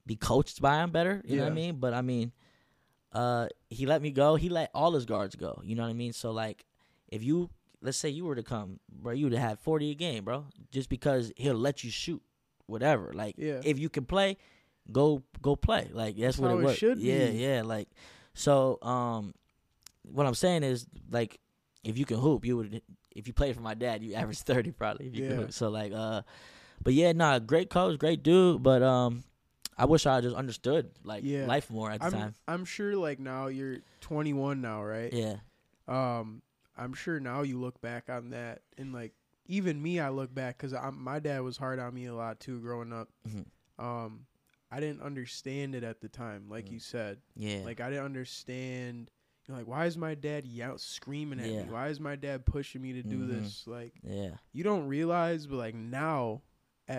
be coached by him better. You know what I mean? But, I mean, he let me go. He let all his guards go. You know what I mean? So, like, if you, let's say you were to come, bro, you would have had 40 a game, bro, just because he'll let you shoot whatever. Like, if you can play, go play. Like, that's what it was. Should be. Yeah. Like, so, what I'm saying is, like, if you can hoop, you would, if you played for my dad, you average 30 probably. If you can hoop. So, like, but yeah, nah, great coach, great dude. But I wish I just understood like life more at the time. I'm sure like now you're 21 now, right? Yeah. I'm sure now you look back on that and like even me, I look back because my dad was hard on me a lot too growing up. Mm-hmm. I didn't understand it at the time, like you said. Yeah. Like I didn't understand. You know, like why is my dad screaming at me? Why is my dad pushing me to do this? Like you don't realize, but like now.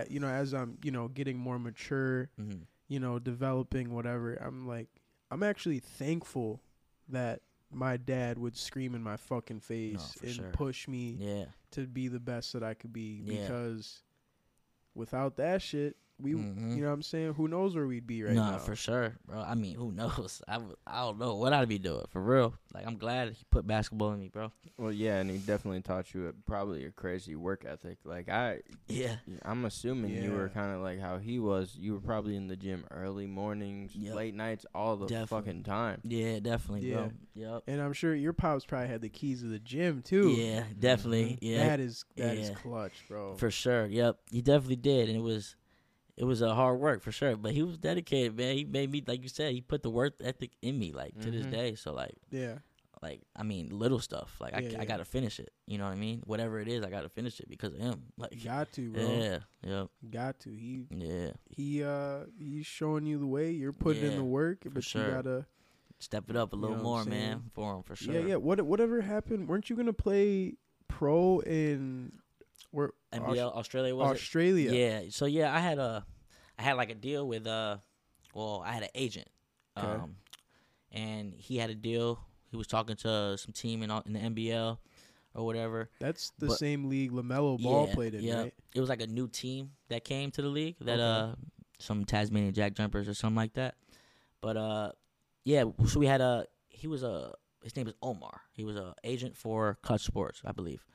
You know, as I'm, you know, getting more mature, you know, developing whatever, I'm like, I'm actually thankful that my dad would scream in my fucking face and push me to be the best that I could be because without that shit, We, you know what I'm saying? Who knows where we'd be right now? Nah, for sure, bro. I mean, who knows? I don't know what I'd be doing, for real. Like, I'm glad he put basketball in me, bro. Well, yeah, and he definitely taught you probably a crazy work ethic. Like, I'm assuming you were kind of like how he was. You were probably in the gym early mornings, late nights, all the fucking time. Yeah, definitely, bro. Yep. And I'm sure your pops probably had the keys of the gym, too. Yeah, definitely. Mm-hmm. Yeah. That is clutch, bro. For sure, yep. He definitely did, and it was a hard work for sure, but he was dedicated, man. He made me, like you said, he put the work ethic in me, like, to this day. So, like, I mean, little stuff. Like, I got to finish it. You know what I mean? Whatever it is, I got to finish it because of him. Like, got to, bro. Yeah, yep. Got to. He's showing you the way. You're putting in the work, but you got to step it up a little more, man, for him, for sure. Yeah, yeah. Whatever happened, weren't you going to play pro in... NBL Australia was Australia. It? Yeah. So yeah, I had like a deal with I had an agent. Okay. And he had a deal. He was talking to some team in the NBL or whatever. That's the same league LaMelo Ball played in, right? It was like a new team that came to the league that some Tasmanian Jack Jumpers or something like that. But so we had his name is Omar. He was an agent for Cut Sports, I believe.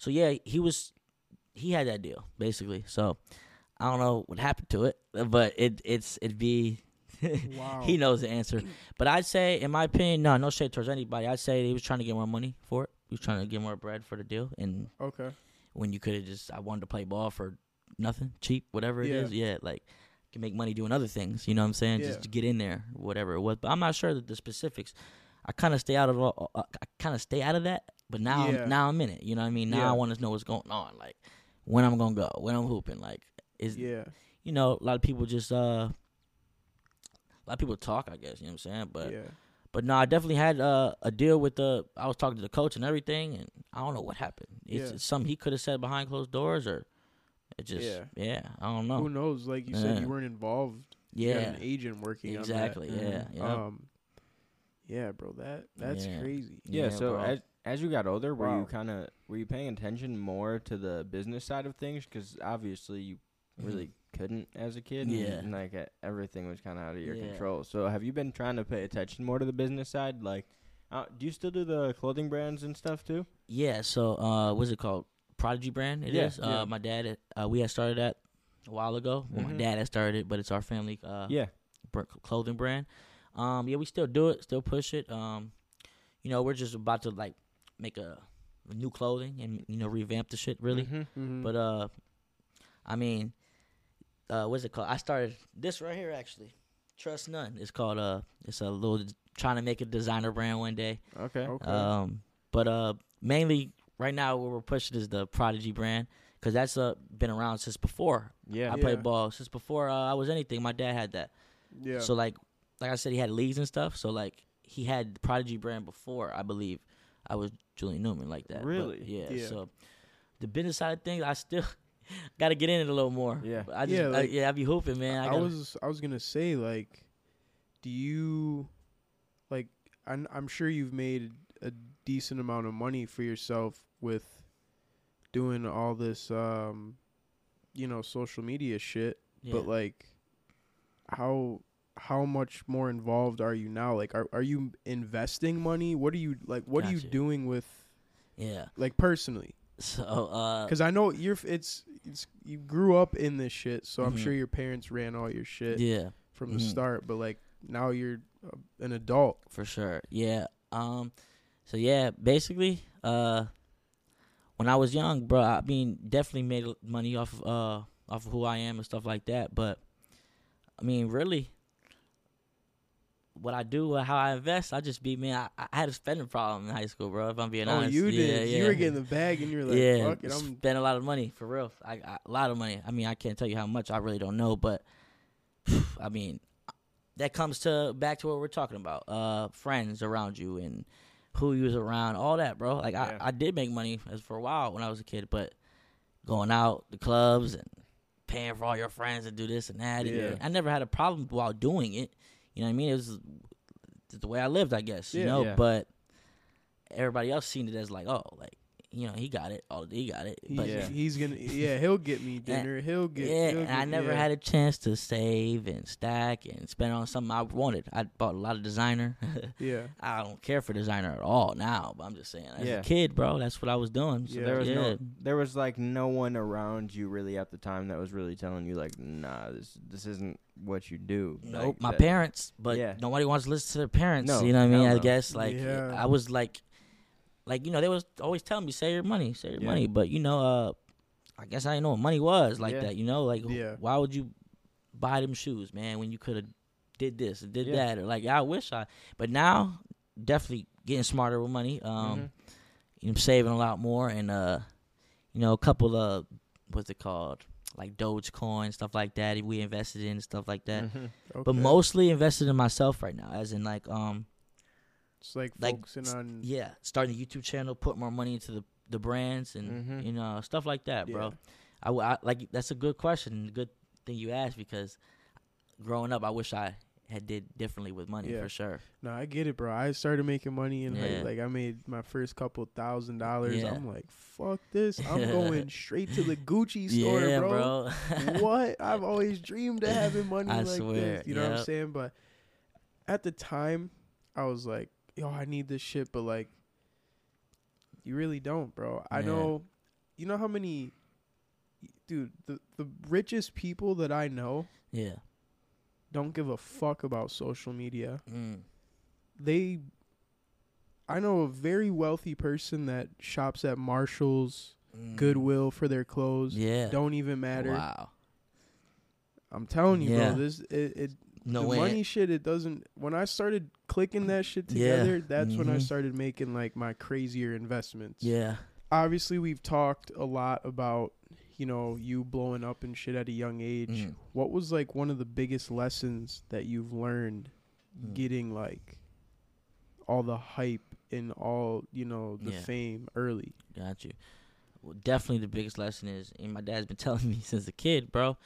So, yeah, he had that deal, basically. So, I don't know what happened to it, but it'd be, wow. He knows the answer. But I'd say, in my opinion, no shade towards anybody. I'd say he was trying to get more money for it. He was trying to get more bread for the deal. And when you could have just, I wanted to play ball for nothing, cheap, whatever it is. Yeah, like, you can make money doing other things, you know what I'm saying? Yeah. Just to get in there, whatever it was. But I'm not sure that the specifics. I kind of stay out of that. But now, now I'm in it. You know what I mean? Now I want to know what's going on. Like, when I'm going to go, when I'm hooping. Like, you know, a lot of people just, talk, I guess, you know what I'm saying? But, I definitely had a deal with I was talking to the coach and everything, and I don't know what happened. It's something he could have said behind closed doors, or it just, I don't know. Who knows? Like you said, you weren't involved. Yeah. You had an agent working on that. Exactly, yeah. Yeah, bro, that's crazy. Yeah, so bro. As you got older, were you paying attention more to the business side of things? Because obviously you really couldn't as a kid. Yeah. And like everything was kind of out of your control. So have you been trying to pay attention more to the business side? Like, do you still do the clothing brands and stuff too? Yeah. So what's it called? Prodigy brand. It is. Yeah. My dad. We had started that a while ago. Well, my dad had started it, but it's our family. Clothing brand. We still do it. Still push it. You know, we're just about to like make a new clothing and, you know, revamp the shit, really. But, I mean, what's it called? I started this right here, actually. Trust None. It's called, it's a little, trying to make a designer brand one day. Okay. But mainly right now what we're pushing is the Prodigy brand, because that's been around since before. Yeah. I played ball since before I was anything. My dad had that. Yeah. So, like I said, he had leagues and stuff. So, like, he had the Prodigy brand before, I believe. I was Julian Newman like that. Really? Yeah. So the business side of things, I still got to get in it a little more. Yeah. But I just, I be hooping, man. I was going to say, like, do you, like, I'm sure you've made a decent amount of money for yourself with doing all this, you know, social media shit. Yeah. But, like, how much more involved are you now? Like, are you investing money? What are you like? What are you doing with? Yeah, like personally. So, because I know you're, it's you grew up in this shit, so I'm sure your parents ran all your shit. Yeah, from the start. But like now you're an adult for sure. Yeah. So yeah, basically, when I was young, bro, I mean, definitely made money off of who I am and stuff like that. But I mean, really. What I do, how I invest, I just be, man, I had a spending problem in high school, bro, if I'm being honest. Oh, you did. Yeah. You were getting the bag, and you were like, fuck it. I'm spending a lot of money, for real. A lot of money. I mean, I can't tell you how much. I really don't know, but, I mean, that comes back to what we're talking about. Friends around you and who you was around, all that, bro. Like, I did make money for a while when I was a kid, but going out, the clubs, and paying for all your friends to do this and that. Yeah. And I never had a problem while doing it. You know what I mean? It was the way I lived, I guess, you know? Yeah. But everybody else seen it as like, oh, like, you know, he got it. He'll get me dinner. I never had a chance to save and stack and spend on something I wanted. I bought a lot of designer. Yeah. I don't care for designer at all now, but I'm just saying, as a kid, bro, that's what I was doing. So there was like no one around you really at the time that was really telling you like, nah, this isn't what you do. Nope, like, my parents, but nobody wants to listen to their parents. No, you know what I mean? No. I guess I was like. Like, you know, they was always telling me, save your money. But, you know, I guess I didn't know what money was like that, you know? Like, why would you buy them shoes, man, when you could have did this and did that? Or like, but now, definitely getting smarter with money. You know, saving a lot more. And, you know, a couple of, what's it called? Like Dogecoin, stuff like that. We invested in stuff like that. Mm-hmm. Okay. But mostly invested in myself right now, as in, like, it's like focusing on... Yeah, starting a YouTube channel, put more money into the brands and, you know, stuff like that, bro. I like, that's a good question, good thing you asked, because growing up, I wish I had did differently with money, for sure. No, I get it, bro. I started making money, and, like, I made my first couple $1,000. I'm like, fuck this. I'm going straight to the Gucci store, bro. What? I've always dreamed of having money this. You know what I'm saying? But at the time, I was like, yo, I need this shit, but, like, you really don't, bro. I know, you know how many, dude, the richest people that I know don't give a fuck about social media. Mm. I know a very wealthy person that shops at Marshall's, Goodwill for their clothes. Yeah. Don't even matter. Wow. I'm telling you, bro, this, money shit, it doesn't... When I started clicking that shit together, that's when I started making, like, my crazier investments. Yeah. Obviously, we've talked a lot about, you know, you blowing up and shit at a young age. Mm. What was, like, one of the biggest lessons that you've learned getting, like, all the hype and all, you know, the fame early? Got you. Well, definitely the biggest lesson is, and my dad's been telling me since a kid, bro,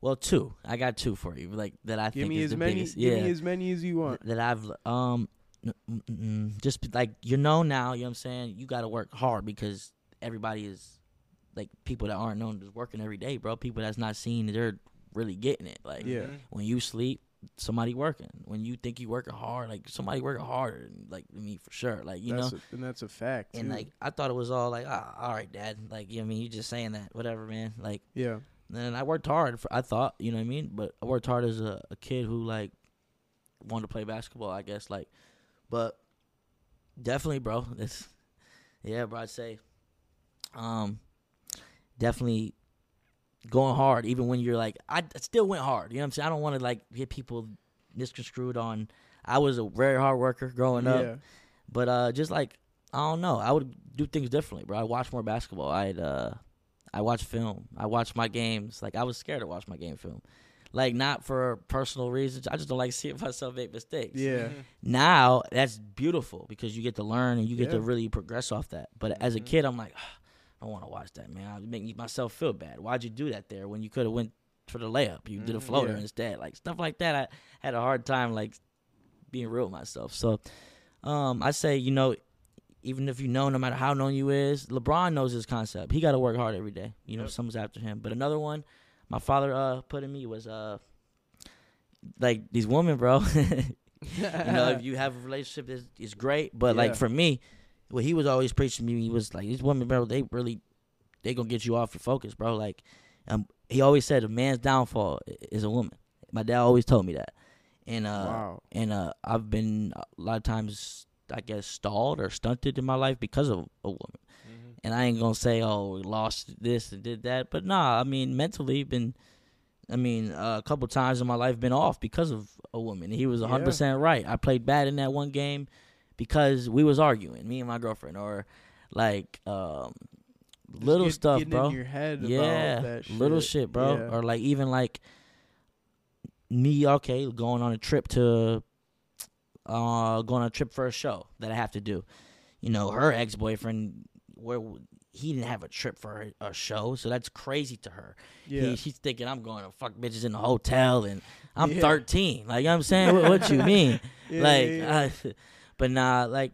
well, two. I got two for you, like that. I give think me is as the many, biggest. Give me as many as you want. That I've just like, you know, now, you know what I'm saying. You got to work hard because everybody is like, people that aren't known is working every day, bro. People that's not seen, they're really getting it. Like when you sleep, somebody working. When you think you working hard, like somebody working harder. Like me for sure. Like you know, and that's a fact. And too. Like I thought it was all like, all right, Dad. Like you know what I mean, you just saying that, whatever, man. Like And I worked hard, I thought, you know what I mean? But I worked hard as a kid who, like, wanted to play basketball, I guess. Like, but definitely, bro, it's, bro, I'd say definitely going hard, even when you're, like, I still went hard. You know what I'm saying? I don't want to, like, get people misconstrued on, I was a very hard worker growing up. But just, like, I don't know. I would do things differently, bro. I watched more basketball. I watch film. I watch my games. Like, I was scared to watch my game film. Like, not for personal reasons. I just don't like seeing myself make mistakes. Yeah. Mm-hmm. Now, that's beautiful because you get to learn and you get to really progress off that. But as a kid, I'm like, I don't want to watch that, man. I'm making myself feel bad. Why'd you do that there when you could have went for the layup? You did a floater instead. Like, stuff like that, I had a hard time, like, being real with myself. So, I say, you know, even if you know, no matter how known you is, LeBron knows his concept. He got to work hard every day. You know, someone's after him. But another one my father put in me was, like, these women, bro. You know, if you have a relationship, it's great. But, like, for me, what he was always preaching to me, he was like, these women, bro, they going to get you off your focus, bro. Like, he always said a man's downfall is a woman. My dad always told me that. And and I've been a lot of times, I guess, stalled or stunted in my life because of a woman. Mm-hmm. And I ain't going to say, oh, we lost this and did that. But, nah, I mean, mentally been, a couple times in my life been off because of a woman. He was 100% right. I played bad in that one game because we was arguing, me and my girlfriend. Or, like, little stuff, bro. In your head about that shit. Little shit, bro. Yeah. Or, like, even, like, me, okay, going on a trip for a show that I have to do. You know, her ex-boyfriend, where he didn't have a trip for a show, so that's crazy to her. Yeah. She's thinking, I'm going to fuck bitches in the hotel, and I'm 13. Like, you know what I'm saying? what you mean? But nah, like,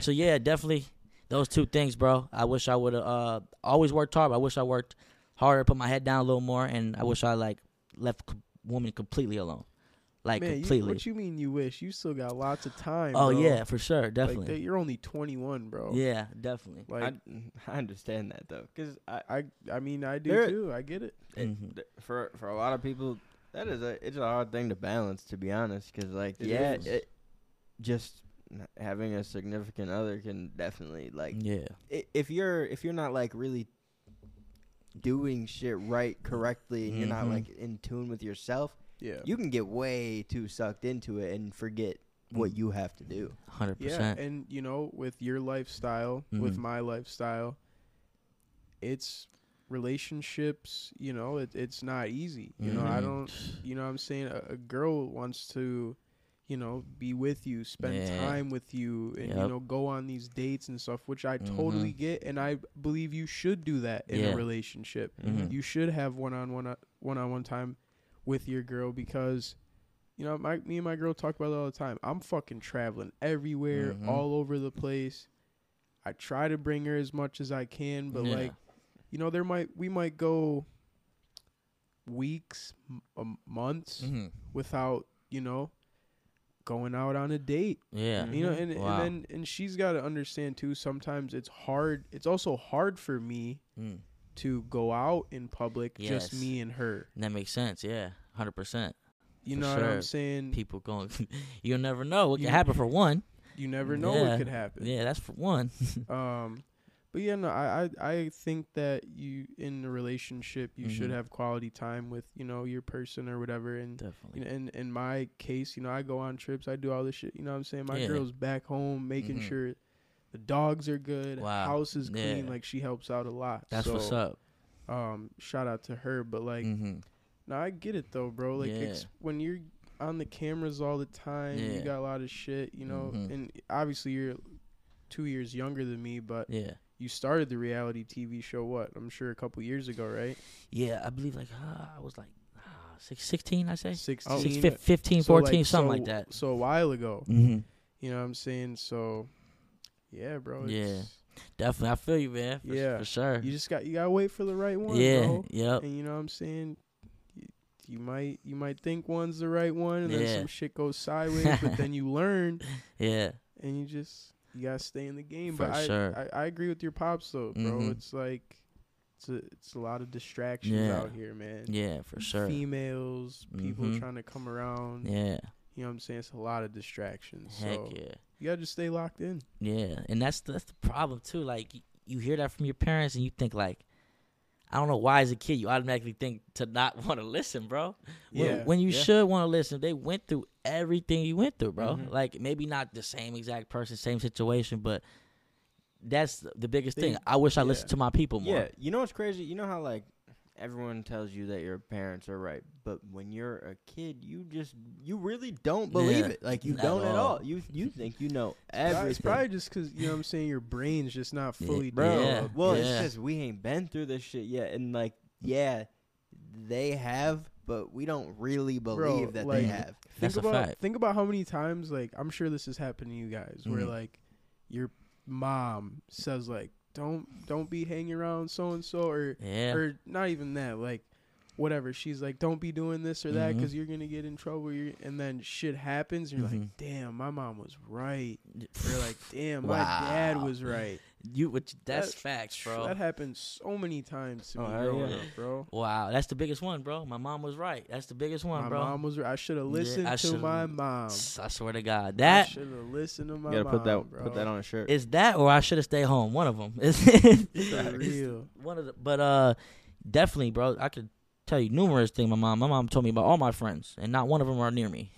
so yeah, definitely those two things, bro. I wish I would have always worked hard. But I wish I worked harder, put my head down a little more, and I wish I left women completely alone. Completely. What you mean you wish? You still got lots of time. Oh, bro. Yeah, for sure. Definitely. You're only 21, bro. Yeah, definitely. I understand that, though. Because I mean, I do, too. I get it. For a lot of people, it's a hard thing to balance, to be honest. Because, just having a significant other can definitely, if you're not, really doing shit right correctly, and you're not, in tune with yourself, yeah, you can get way too sucked into it and forget what you have to do. 100%. Yeah, and, with your lifestyle, with my lifestyle, it's relationships, it's not easy. I don't, what I'm saying? A girl wants to, be with you, spend time with you, and, go on these dates and stuff, which I totally get, and I believe you should do that in a relationship. Mm-hmm. You should have one-on-one time with your girl, because me and my girl talk about it all the time. I'm fucking traveling everywhere, all over the place. I try to bring her as much as I can, but we might go weeks, months without going out on a date. Yeah, and she's got to understand too. Sometimes it's hard. It's also hard for me. To go out in public, just me and her. And that makes sense, yeah, 100%. What I'm saying? People going, you'll never know what could happen for one. You never know what could happen. Yeah, that's for one. I think that in a relationship, you should have quality time with, your person or whatever. And definitely. In my case, I go on trips, I do all this shit, what I'm saying? My girl's back home making sure the dogs are good. Wow. House is clean. Yeah. She helps out a lot. That's what's up. Shout out to her. But, no, I get it, though, bro. When you're on the cameras all the time, you got a lot of shit, And obviously, you're 2 years younger than me, but you started the reality TV show, what? I'm sure a couple years ago, right? Yeah, I believe, I was, 16, I say? 15, 14, something like that. So, a while ago. Mm-hmm. You know what I'm saying? So... yeah, bro. Yeah, definitely. I feel you, man. For sure. You just gotta wait for the right one. Yeah, bro. Yep. And you know what I'm saying? You might think one's the right one, and then some shit goes sideways, but then you learn. Yeah. And you gotta stay in the game. For sure. I agree with your pops though, bro. Mm-hmm. It's it's a lot of distractions out here, man. Yeah, for sure. Females, people trying to come around. Yeah. You know what I'm saying? It's a lot of distractions. Heck yeah. You got to just stay locked in. Yeah, and that's the problem, too. You hear that from your parents, and you think, I don't know why as a kid you automatically think to not want to listen, bro. When you should want to listen. They went through everything you went through, bro. Mm-hmm. Maybe not the same exact person, same situation, but that's the biggest thing. I wish I listened to my people more. Yeah, you know what's crazy? You know how, everyone tells you that your parents are right, but when you're a kid, you really don't believe it. You don't at all. You think you know everything. It's probably just because, you know what I'm saying, your brain's just not fully developed. Well, it's just we ain't been through this shit yet, and they have, but we don't really believe that they have. Think about how many times, I'm sure this has happened to you guys, where your mom says don't be hanging around so-and-so or not even that, whatever. She's don't be doing this or that because you're going to get in trouble. And then shit happens. And you're damn, my mom was right. You're damn, my dad was right. That's facts, bro. That happened so many times to me growing up, bro. Wow, that's the biggest one, bro. My mom was right. That's the biggest one, bro. My mom was right. I should have listened to my mom. I swear to God, that I should have listened to my mom. You gotta put that on a shirt. It's that, or I should have stayed home. One of them. It's real. One of the, but definitely, bro. I could tell you numerous things. My mom told me about all my friends, and not one of them are near me.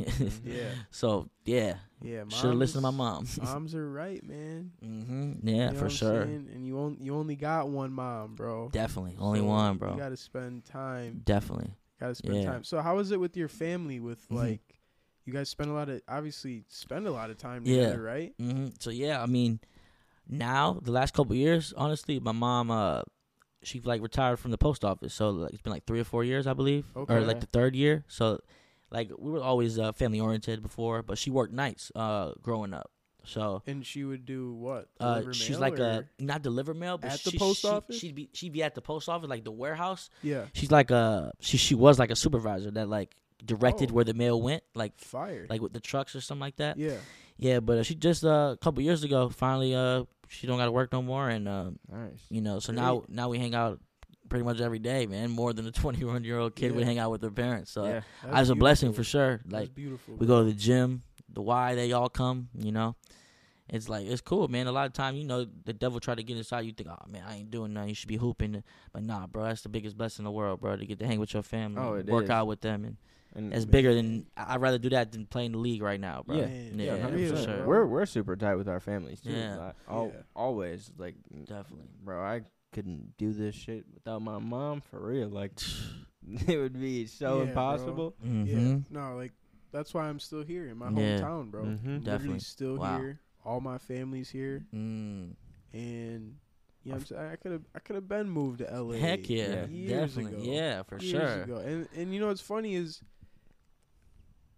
So yeah, should have listened to my mom. Moms are right, man. Yeah, for sure. And you only got one mom, bro. Definitely, only one, bro. You gotta spend time. Definitely, gotta spend time. So how is it with your family? With you guys spend a lot of time together, right? So I mean, now the last couple years, honestly, my mom she retired from the post office, so it's been 3 or 4 years, I believe, or the third year. So we were always family oriented before, but she worked nights growing up. So and she would do what? She's mail, like a not deliver mail, but at the post office. She'd be at the post office, like the warehouse. Yeah, she's like a she was like a supervisor that like directed where the mail went, like fire, like with the trucks or something like that. Yeah, yeah. But she just a couple years ago finally she don't got to work no more, and nice. You know, so now we hang out pretty much every day, man. More than a 21-year-old kid would hang out with their parents. So yeah, that's a blessing for sure. Like that's beautiful. We go to the gym. The why they all come, you know, it's like it's cool, man. A lot of time, you know, the devil try to get inside. You think, oh man, I ain't doing nothing. You should be hooping, but nah, bro. That's the biggest blessing in the world, bro. To get to hang with your family, work out with them, and it's bigger than. I'd rather do that than playing the league right now, bro. Yeah, I mean, for sure. We're super tight with our families too. Yeah, always like definitely, bro. I couldn't do this shit without my mom for real. Like it would be so impossible. Mm-hmm. Yeah, no, like. That's why I'm still here in my hometown, bro. Mm-hmm. Definitely still here. All my family's here, and you know, what I'm saying? I could have been moved to LA. Heck yeah, years definitely. Ago. Yeah, for years sure. Ago. And you know what's funny is,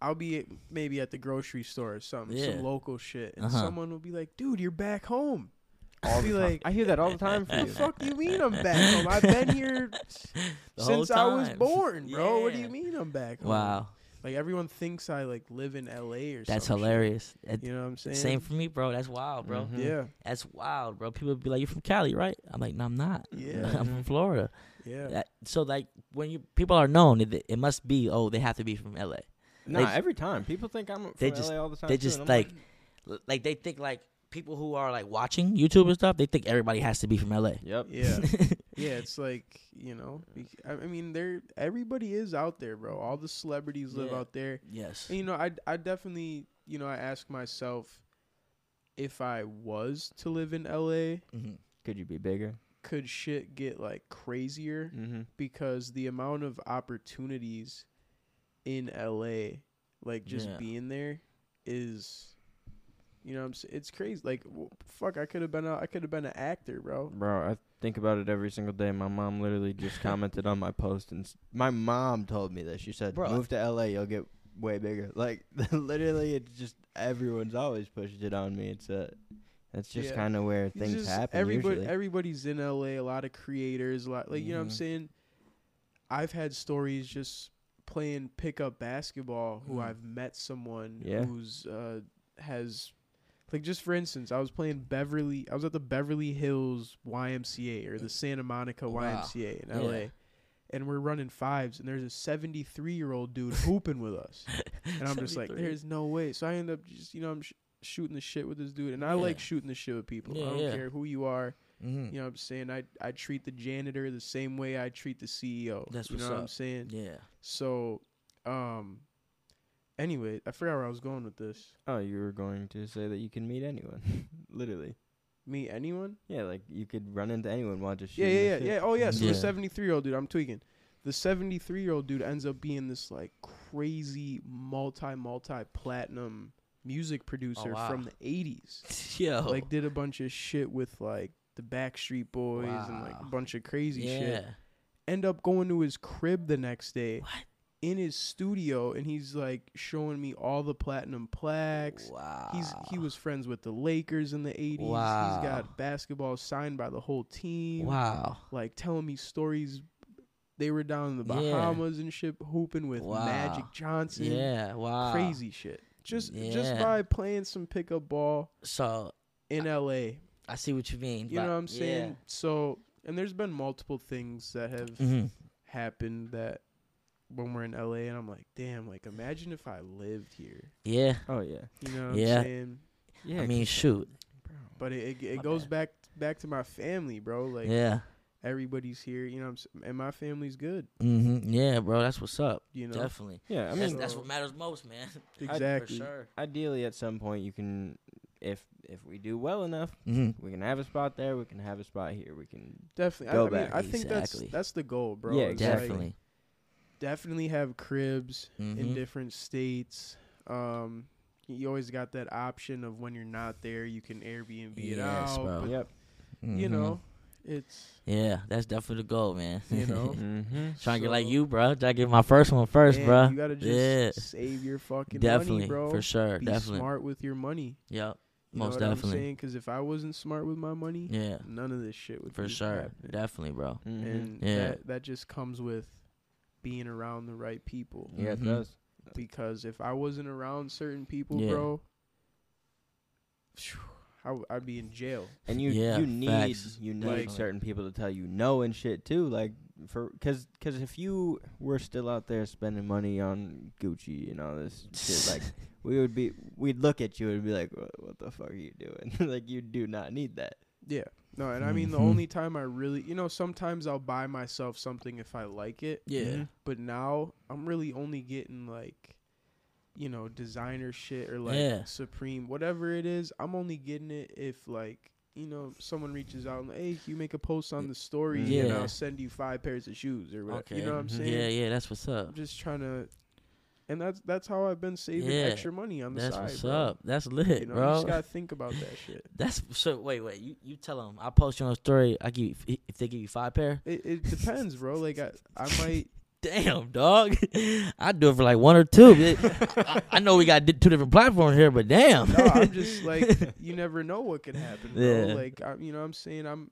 I'll be maybe at the grocery store or something, some local shit, and someone will be like, "Dude, you're back home." I'll be like, I hear that all the time from you. What the fuck do you mean I'm back home? I've been here since I was born, bro. Yeah. What do you mean I'm back home? Wow. Like, everyone thinks I, like, live in L.A. or something. That's hilarious. Shit. You know what I'm saying? Same for me, bro. That's wild, bro. Mm-hmm. Yeah. That's wild, bro. People be like, you're from Cali, right? I'm like, no, I'm not. Yeah. I'm from Florida. Yeah. So, like, when people are known, it must be, they have to be from L.A. Nah, every time. People think I'm from L.A. all the time. They just, like, they think, like, people who are, like, watching YouTube and stuff, they think everybody has to be from L.A. Yep. Yeah. Yeah, it's like, you know, I mean, everybody is out there, bro. All the celebrities live out there. Yes. And, you know, I definitely, you know, I ask myself, if I was to live in L.A., could you be bigger? Could shit get, like, crazier? Mm-hmm. Because the amount of opportunities in L.A., like, just being there is... You know, it's crazy. Like, fuck, I could have been an actor, bro. Bro, I think about it every single day. My mom literally just commented on my post, and my mom told me this. She said, "Move to LA, you'll get way bigger." Like, literally, it's just everyone's always pushed it on me. That's just kind of where things happen. Everybody's in LA. A lot of creators, a lot like you know what I'm saying. I've had stories just playing pickup basketball. Who I've met someone who's has. Like, just for instance, I was at the Beverly Hills YMCA or the Santa Monica YMCA in L.A., and we're running fives, and there's a 73-year-old dude hooping with us. And I'm just like, there's no way. So I end up just, you know, I'm shooting the shit with this dude, and I like shooting the shit with people. Yeah, I don't care who you are. Mm-hmm. You know what I'm saying? I treat the janitor the same way I treat the CEO. That's you know what I'm saying? Yeah. So, anyway, I forgot where I was going with this. Oh, you were going to say that you can meet anyone, literally. Meet anyone? Yeah, like you could run into anyone while just shooting. Yeah. Oh, yeah. So the 73-year-old dude, I'm tweaking. The 73-year-old dude ends up being this like crazy multi-platinum music producer from the 80s. Yo. Like did a bunch of shit with like the Backstreet Boys and like a bunch of crazy shit. End up going to his crib the next day. What? In his studio, and he's like showing me all the platinum plaques. Wow. He was friends with the Lakers in the 80s. Wow. He's got basketball signed by the whole team. Wow. Like telling me stories. They were down in the Bahamas and shit hooping with Magic Johnson. Yeah. Wow. Crazy shit. Just by playing some pickup ball. So in LA. I see what you mean. You know what I'm saying? Yeah. So and there's been multiple things that have happened that when we're in LA, and I'm like, damn, like, imagine if I lived here. Yeah. Oh, yeah. You know what I'm saying? Yeah. I mean, shoot. But it goes back to my family, bro. Like, everybody's here, you know what I'm saying? And my family's good. Mm-hmm. Yeah, bro, that's what's up. You know? Definitely. Yeah, I mean, that's what matters most, man. Exactly. For sure. Ideally, at some point, you can, if we do well enough, we can have a spot there, we can have a spot here, we can definitely go back. I mean, I think that's the goal, bro. Yeah, definitely. Like, definitely have cribs in different states. You always got that option of when you're not there, you can Airbnb it out. Bro. Yep. Mm-hmm. You know, it's... Yeah, that's definitely the goal, man. You know? Trying to get like you, bro. Trying to get my first one first, man, bro. You got to just save your fucking money, bro. Definitely, for sure. Be smart with your money. Yep. Most definitely. Because if I wasn't smart with my money, none of this shit would be happening. Definitely, bro. Mm-hmm. And that just comes with being around the right people. Yeah, it does. Because if I wasn't around certain people, bro, I'd be in jail. And you need like, certain people to tell you no and shit too, like because if you were still out there spending money on Gucci and all this shit, like we'd look at you and be like, what the fuck are you doing? Like, you do not need that. Yeah. No, and I mean, the only time I really, sometimes I'll buy myself something if I like it. Yeah. But now I'm really only getting like, designer shit or like Supreme, whatever it is. I'm only getting it if like, someone reaches out and, hey, you make a post on the story and I'll send you 5 pairs of shoes or whatever. Okay. You know what I'm saying? Yeah, that's what's up. I'm just trying to. And that's how I've been saving extra money on the side. That's what's up. That's lit, bro. You just gotta think about that shit. That's so. Wait. You tell them. I'll post you on a story. I give you, if they give you 5 pair. It depends, bro. Like I might. Damn, dog. I'd do it for like 1 or 2. I know we got 2 different platforms here, but damn. No, I'm just like, you never know what could happen, bro. Yeah. Like I'm saying,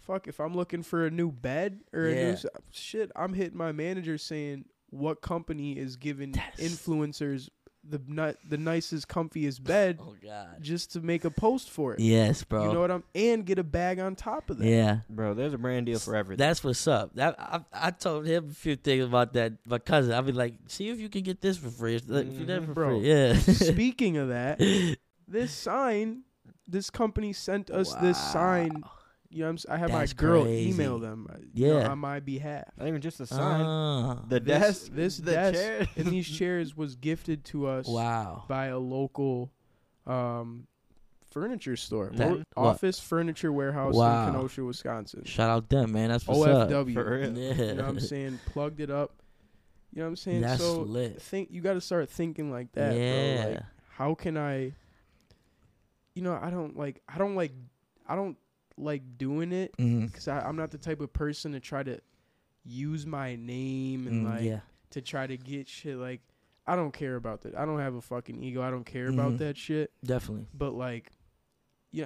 fuck. If I'm looking for a new bed or a new shit, I'm hitting my manager saying, what company is giving influencers the nicest, comfiest bed just to make a post for it? Yes, bro. You know what I'm... And get a bag on top of that. Yeah. Bro, there's a brand deal for everything. That's what's up. I told him a few things about that. My cousin, I'd be like, see if you can get this for free. Like, if you get it for free. Yeah. Speaking of that, this company sent us this sign... You know, I have my girl email them on my behalf. Not even just a sign. The desk, and these chairs was gifted to us by a local furniture store. Office Furniture Warehouse in Kenosha, Wisconsin. Shout out them, man. That's what's OFW. Up. For real. Yeah. You know what I'm saying? Plugged it up. You know what I'm saying? That's so lit. You got to start thinking like that, bro. Like, how can I... I don't like doing it because I'm not the type of person to try to use my name and to try to get shit. Like, I don't care about that. I don't have a fucking ego. I don't care about that shit. Definitely. But like,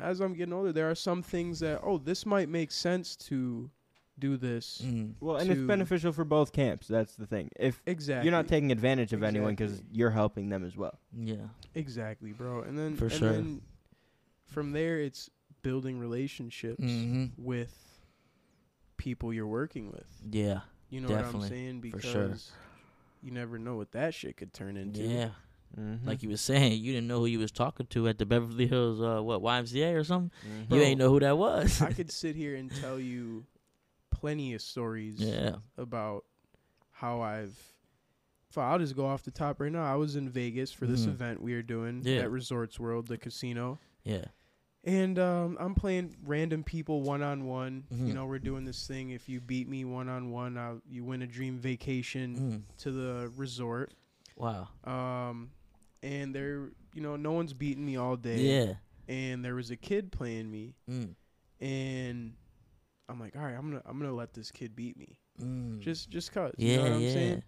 as I'm getting older, there are some things that this might make sense to do this. Well, and it's beneficial for both camps. That's the thing. If you're not taking advantage of anyone because you're helping them as well. Yeah. Exactly, bro. And then then from there, it's building relationships with people you're working with. Yeah. You know what I'm saying? Because you never know what that shit could turn into. Yeah. Mm-hmm. Like you were saying, you didn't know who you was talking to at the Beverly Hills, YMCA or something? Mm-hmm. You ain't know who that was. I could sit here and tell you plenty of stories about how I'll just go off the top right now. I was in Vegas for this event we were doing at Resorts World, the casino. Yeah. And I'm playing random people one-on-one. We're doing this thing. If you beat me one-on-one, you win a dream vacation to the resort. Wow. And they're, no one's beating me all day. Yeah. And there was a kid playing me. And I'm like, all right, I'm gonna let this kid beat me. Just 'cause. Yeah, you know what I'm saying?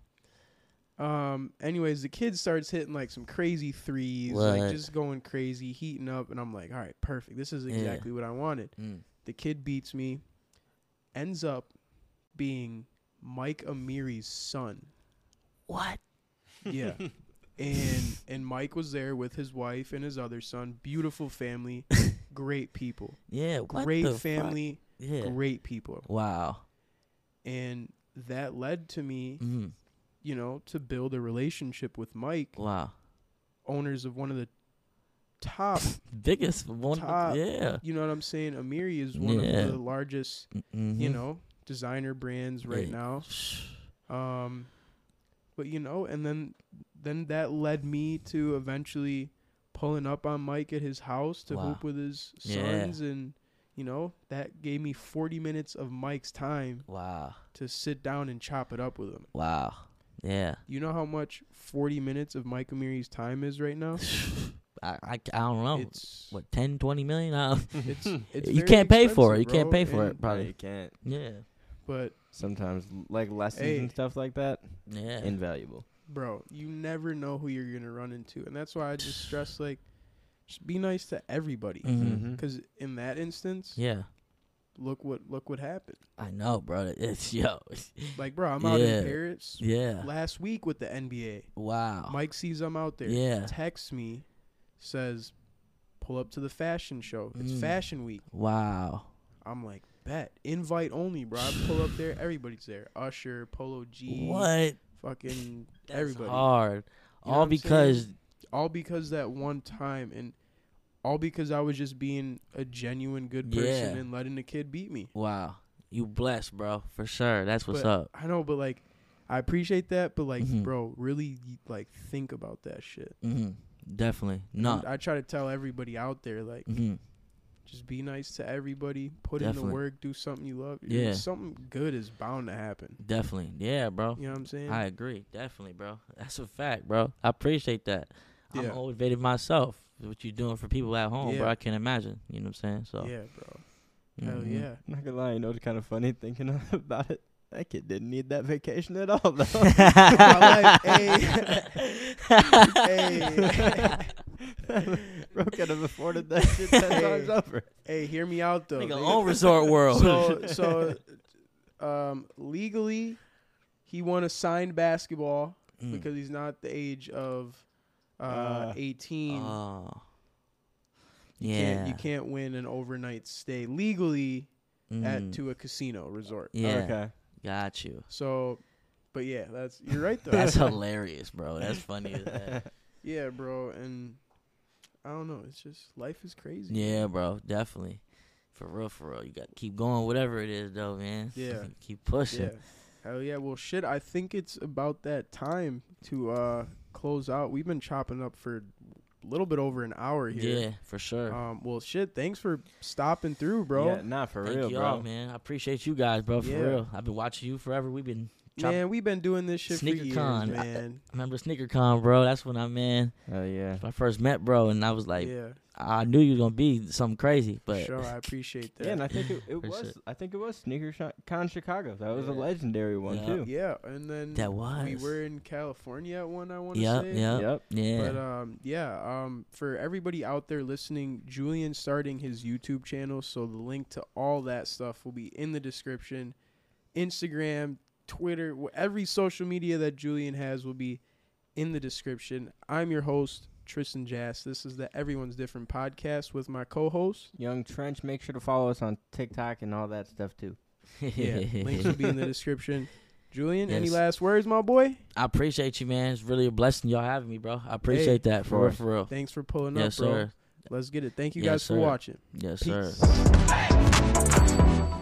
Anyways, the kid starts hitting like some crazy threes, like just going crazy, heating up. And I'm like, all right, perfect. This is exactly what I wanted. The kid beats me, ends up being Mike Amiri's son. What? Yeah. and Mike was there with his wife and his other son. Beautiful family. Great people. Yeah. Great family. Yeah. Great people. Wow. And that led to me, to build a relationship with Mike. Wow. Owners of one of the top. Biggest one. Top, yeah. You know what I'm saying? Amiri is one of the largest, designer brands right now. But, and then that led me to eventually pulling up on Mike at his house to hoop with his sons. And, that gave me 40 minutes of Mike's time. Wow. To sit down and chop it up with him. Wow. Yeah. You know how much 40 minutes of Mike Amiri's time is right now? I don't know. It's 10, 20 million? It's you can't pay for it. You can't pay for it, probably. You can't. Yeah. But sometimes, like lessons and stuff like that, invaluable. Bro, you never know who you're going to run into. And that's why I just stress, like, Just be nice to everybody. Because in that instance, look what happened. I know, bro. It's like, bro, I'm out in Paris. Last week with the NBA. Wow. Mike sees I'm out there. Yeah. Texts me, says, pull up to the fashion show. It's Fashion Week. Wow. I'm like, bet. Invite only, bro. I pull up there. Everybody's there. Usher, Polo G. What? Fucking everybody. Hard. You know all because. Saying? All because that one time and all because I was just being a genuine good person and letting the kid beat me. Wow. You blessed, bro. For sure. That's what's up. I know, but, like, I appreciate that. But, like, bro, really, like, think about that shit. Definitely. No. I try to tell everybody out there, like, just be nice to everybody. Put in the work. Do something you love. Yeah. Something good is bound to happen. Definitely. Yeah, bro. You know what I'm saying? I agree. Definitely, bro. That's a fact, bro. I appreciate that. I'm motivated myself. What you doing for people at home, bro, I can't imagine. You know what I'm saying? So yeah, bro. Hell yeah. I'm not gonna lie, you know, it's kind of funny thinking about it. That kid didn't need that vacation at all, though. Bro could have afforded that shit 10 times over. Hey, hear me out, though. Like a own Resort World. So, legally, he won assigned basketball because he's not the age of... 18. You can't win an overnight stay legally to a casino resort. Yeah, okay, got you. So, but yeah, you're right though. That's hilarious, bro. That's funny as that. Yeah, bro, and I don't know. It's just life is crazy. Yeah, bro, definitely. For real, you got to keep going, whatever it is, though, man. Yeah, keep pushing. Yeah. Hell yeah. Well, shit. I think it's about that time to close out. We've been chopping up for a little bit over an hour here. Yeah, for sure. Well, shit, thanks for stopping through, bro. Yeah, Thank y'all, man. I appreciate you guys, bro, for real. I've been watching you forever. We've been doing this shit Sneaker for years, Con. Man. I remember Sneaker Con, bro. That's when hell yeah. I first met, bro, and I was like, I knew you were going to be something crazy. But sure, I appreciate that. Yeah, and I think it was Sneaker Con Chicago. That was a legendary one, too. Yeah, and then we were in California at one, I want to say. Yeah. But, for everybody out there listening, Julian's starting his YouTube channel, so the link to all that stuff will be in the description. Instagram, Twitter, every social media that Julian has will be in the description. I'm your host, Tristan Jazz. This is the Everyone's Different podcast with my co-host, Young Trench. Make sure to follow us on TikTok and all that stuff, too. Yeah, links will be in the description. Julian, any last words, my boy? I appreciate you, man. It's really a blessing y'all having me, bro. I appreciate that, for real. Thanks for pulling up, bro. Sir. Let's get it. Thank you guys for watching. Yes, Peace. Sir.